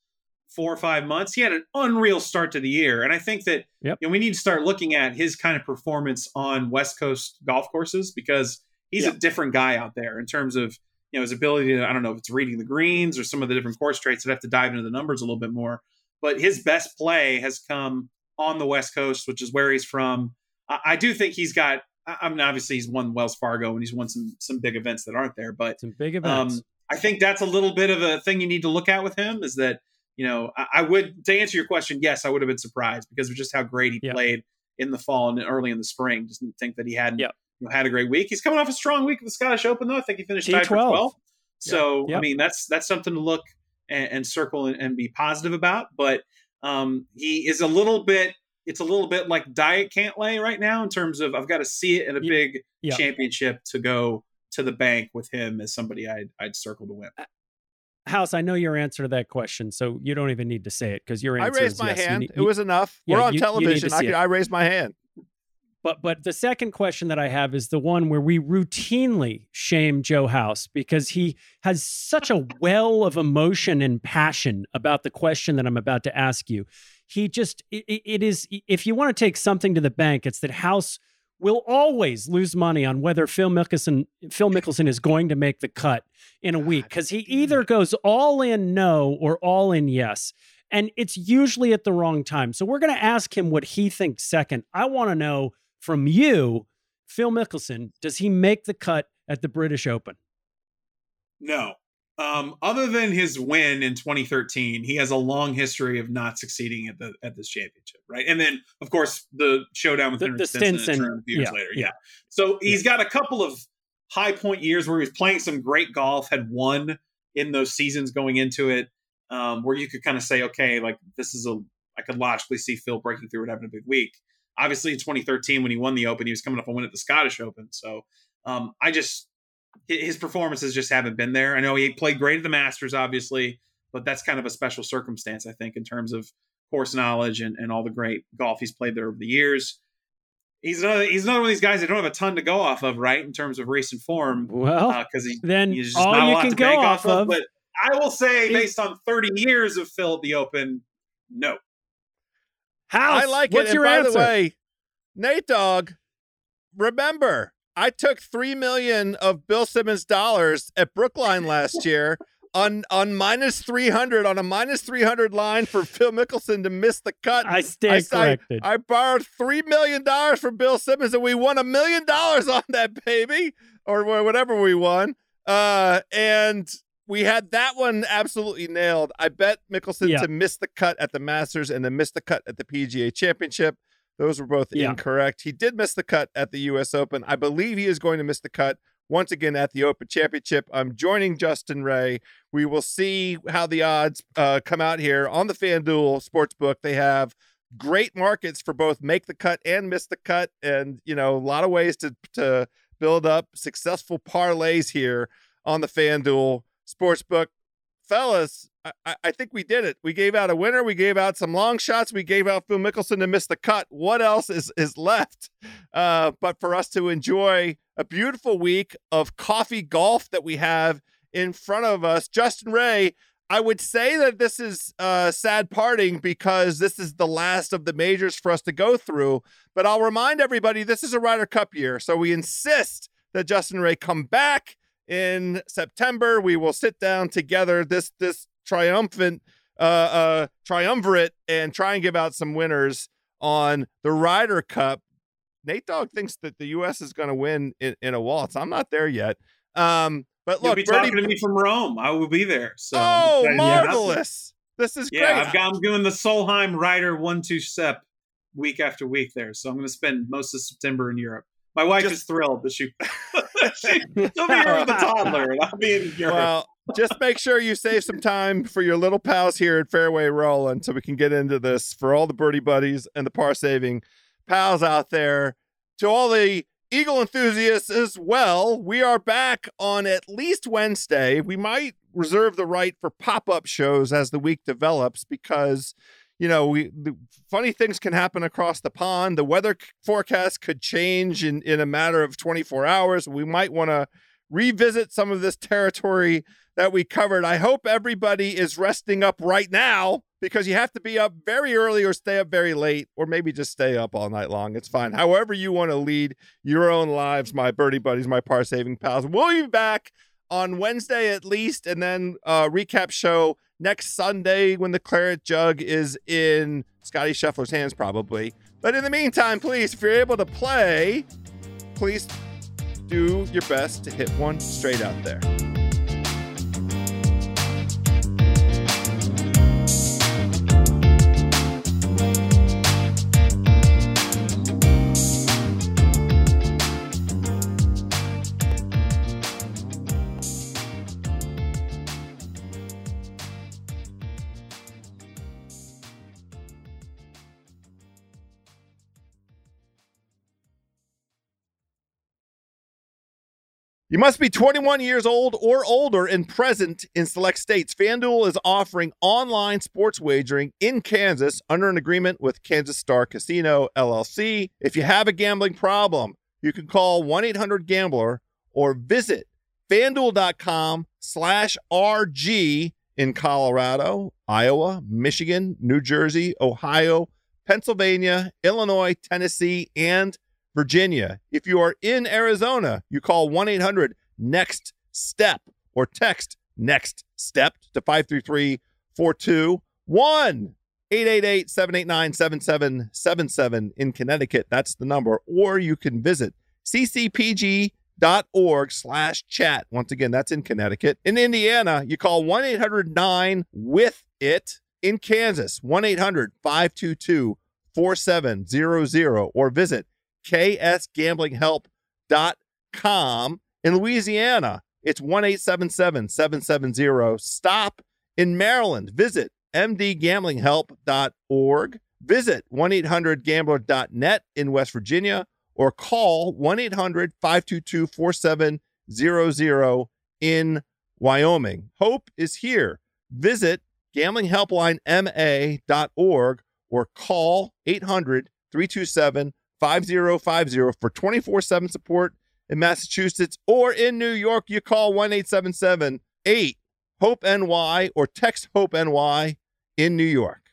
four or five months. He had an unreal start to the year. And I think that yep. you know, we need to start looking at his kind of performance on West Coast golf courses, because he's yep. a different guy out there in terms of, you know, his ability to, I don't know if it's reading the greens or some of the different course traits. I'd have to dive into the numbers a little bit more, but his best play has come on the West Coast, which is where he's from. I, I do think he's got, I mean, obviously he's won Wells Fargo and he's won some, some big events that aren't there, but some big events. Um, I think that's a little bit of a thing you need to look at with him, is that, you know, I, I would, to answer your question, yes, I would have been surprised because of just how great he yeah. played in the fall and early in the spring. Just didn't think that he hadn't, yeah. had a great week. He's coming off a strong week at the Scottish Open, though. I think he finished tied for twelfth. So, yeah. yep. I mean, that's that's something to look and, and circle and, and be positive about. But um, he is a little bit, it's a little bit like Diet Cantlay right now in terms of I've got to see it in a big yep. championship to go to the bank with him as somebody I'd, I'd circle to win. House, I know your answer to that question, so you don't even need to say it because your answer is I raised is my yes. hand. You, you, it was enough. Yeah, We're on you, television. You I, could, I raised my hand. But but the second question that I have is the one where we routinely shame Joe House because he has such a well of emotion and passion about the question that I'm about to ask you. He just, it, it is, if you want to take something to the bank, it's that House will always lose money on whether Phil Mickelson, Phil Mickelson is going to make the cut in a week because he either goes all in no or all in yes. And it's usually at the wrong time. So we're going to ask him what he thinks second. I want to know, from you, Phil Mickelson, does he make the cut at the British Open? No. Um, other than his win in twenty thirteen, he has a long history of not succeeding at the at this championship, right? And then, of course, the showdown with the, the Stinson a few years yeah, later. Yeah. yeah. So he's yeah. got a couple of high point years where he was playing some great golf, had won in those seasons going into it, um, where you could kind of say, okay, like this is a, I could logically see Phil breaking through and having a big week. Obviously, in twenty thirteen, when he won the Open, he was coming off a win at the Scottish Open. So um, I just, his performances just haven't been there. I know he played great at the Masters, obviously, but that's kind of a special circumstance, I think, in terms of course knowledge and, and all the great golf he's played there over the years. He's another, he's another one of these guys that don't have a ton to go off of, right, in terms of recent form. Well, uh, he, then he's just all not you a lot can to go off of. of. But I will say, based on thirty years of Phil at the Open, no. House, I like it. What's and your by answer? The way, Nate Dogg, remember, I took three million of Bill Simmons dollars at Brookline last year on on minus three hundred on a minus three hundred line for Phil Mickelson to miss the cut. I stand I, corrected. I, I borrowed three million dollars from Bill Simmons, and we won a million dollars on that baby, or whatever we won. Uh, and we had that one absolutely nailed. I bet Mickelson yeah. to miss the cut at the Masters and then miss the cut at the P G A Championship. Those were both yeah. incorrect. He did miss the cut at the U S Open. I believe he is going to miss the cut once again at the Open Championship. I'm joining Justin Ray. We will see how the odds uh, come out here on the FanDuel Sportsbook. They have great markets for both make the cut and miss the cut. And, you know, a lot of ways to, to build up successful parlays here on the FanDuel Sportsbook. Fellas, I, I think we did it. We gave out a winner. We gave out some long shots. We gave out Phil Mickelson to miss the cut. What else is, is left? Uh, but for us to enjoy a beautiful week of coffee golf that we have in front of us. Justin Ray, I would say that this is uh, sad parting because this is the last of the majors for us to go through. But I'll remind everybody, this is a Ryder Cup year. So we insist that Justin Ray come back in September. We will sit down together this, this, triumphant uh uh triumvirate and try and give out some winners on the Ryder Cup. Nate Dogg thinks that the U S is going to win in, in a waltz. I'm not there yet. Um but look, you'll be Birdie, talking to me from Rome. I will be there. So oh I, marvelous yeah, this is yeah, great. I've got, I'm doing the Solheim Ryder one two step week after week there, so I'm going to spend most of September in Europe. My wife just, is thrilled that she she'll be here with a toddler and I'll be in Europe. Well, just make sure you save some time for your little pals here at Fairway Rollin' so we can get into this for all the birdie buddies and the par saving pals out there. To all the Eagle enthusiasts as well, we are back on at least Wednesday. We might reserve the right for pop-up shows as the week develops because, you know, we the funny things can happen across the pond. The weather forecast could change in, in a matter of twenty-four hours. We might want to revisit some of this territory that we covered. I hope everybody is resting up right now because you have to be up very early or stay up very late or maybe just stay up all night long. It's fine. However you want to lead your own lives, my birdie buddies, my par saving pals. We'll be back on Wednesday at least, and then a recap show next Sunday when the claret jug is in Scotty Scheffler's hands probably. But in the meantime, please, if you're able to play, please do your best to hit one straight out there. You must be twenty-one years old or older and present in select states. FanDuel is offering online sports wagering in Kansas under an agreement with Kansas Star Casino, L L C. If you have a gambling problem, you can call one eight hundred gambler or visit FanDuel dot com slash R G in Colorado, Iowa, Michigan, New Jersey, Ohio, Pennsylvania, Illinois, Tennessee, and Virginia. If you are in Arizona, you call one eight hundred next step or text next step to five three three, four two one. eight eight eight, seven eight nine, seven seven seven seven in Connecticut. That's the number. Or you can visit c c p g dot org slash chat. Once again, that's in Connecticut. In Indiana, you call one eight hundred nine with it. In Kansas, one eight hundred five two two, four seven zero zero or visit K S gambling help dot com. In Louisiana, it's one eight seven seven, seven seven zero, stop. In Maryland, visit m d gambling help dot org. Visit one eight hundred gambler dot net in West Virginia or call one eight hundred five two two, four seven zero zero in Wyoming. Hope is here. Visit gambling helpline m a dot org or call eight hundred three two seven five oh five oh for twenty-four seven support in Massachusetts or in New York. You call one eight seven seven eight hope N Y or text hope N Y in New York.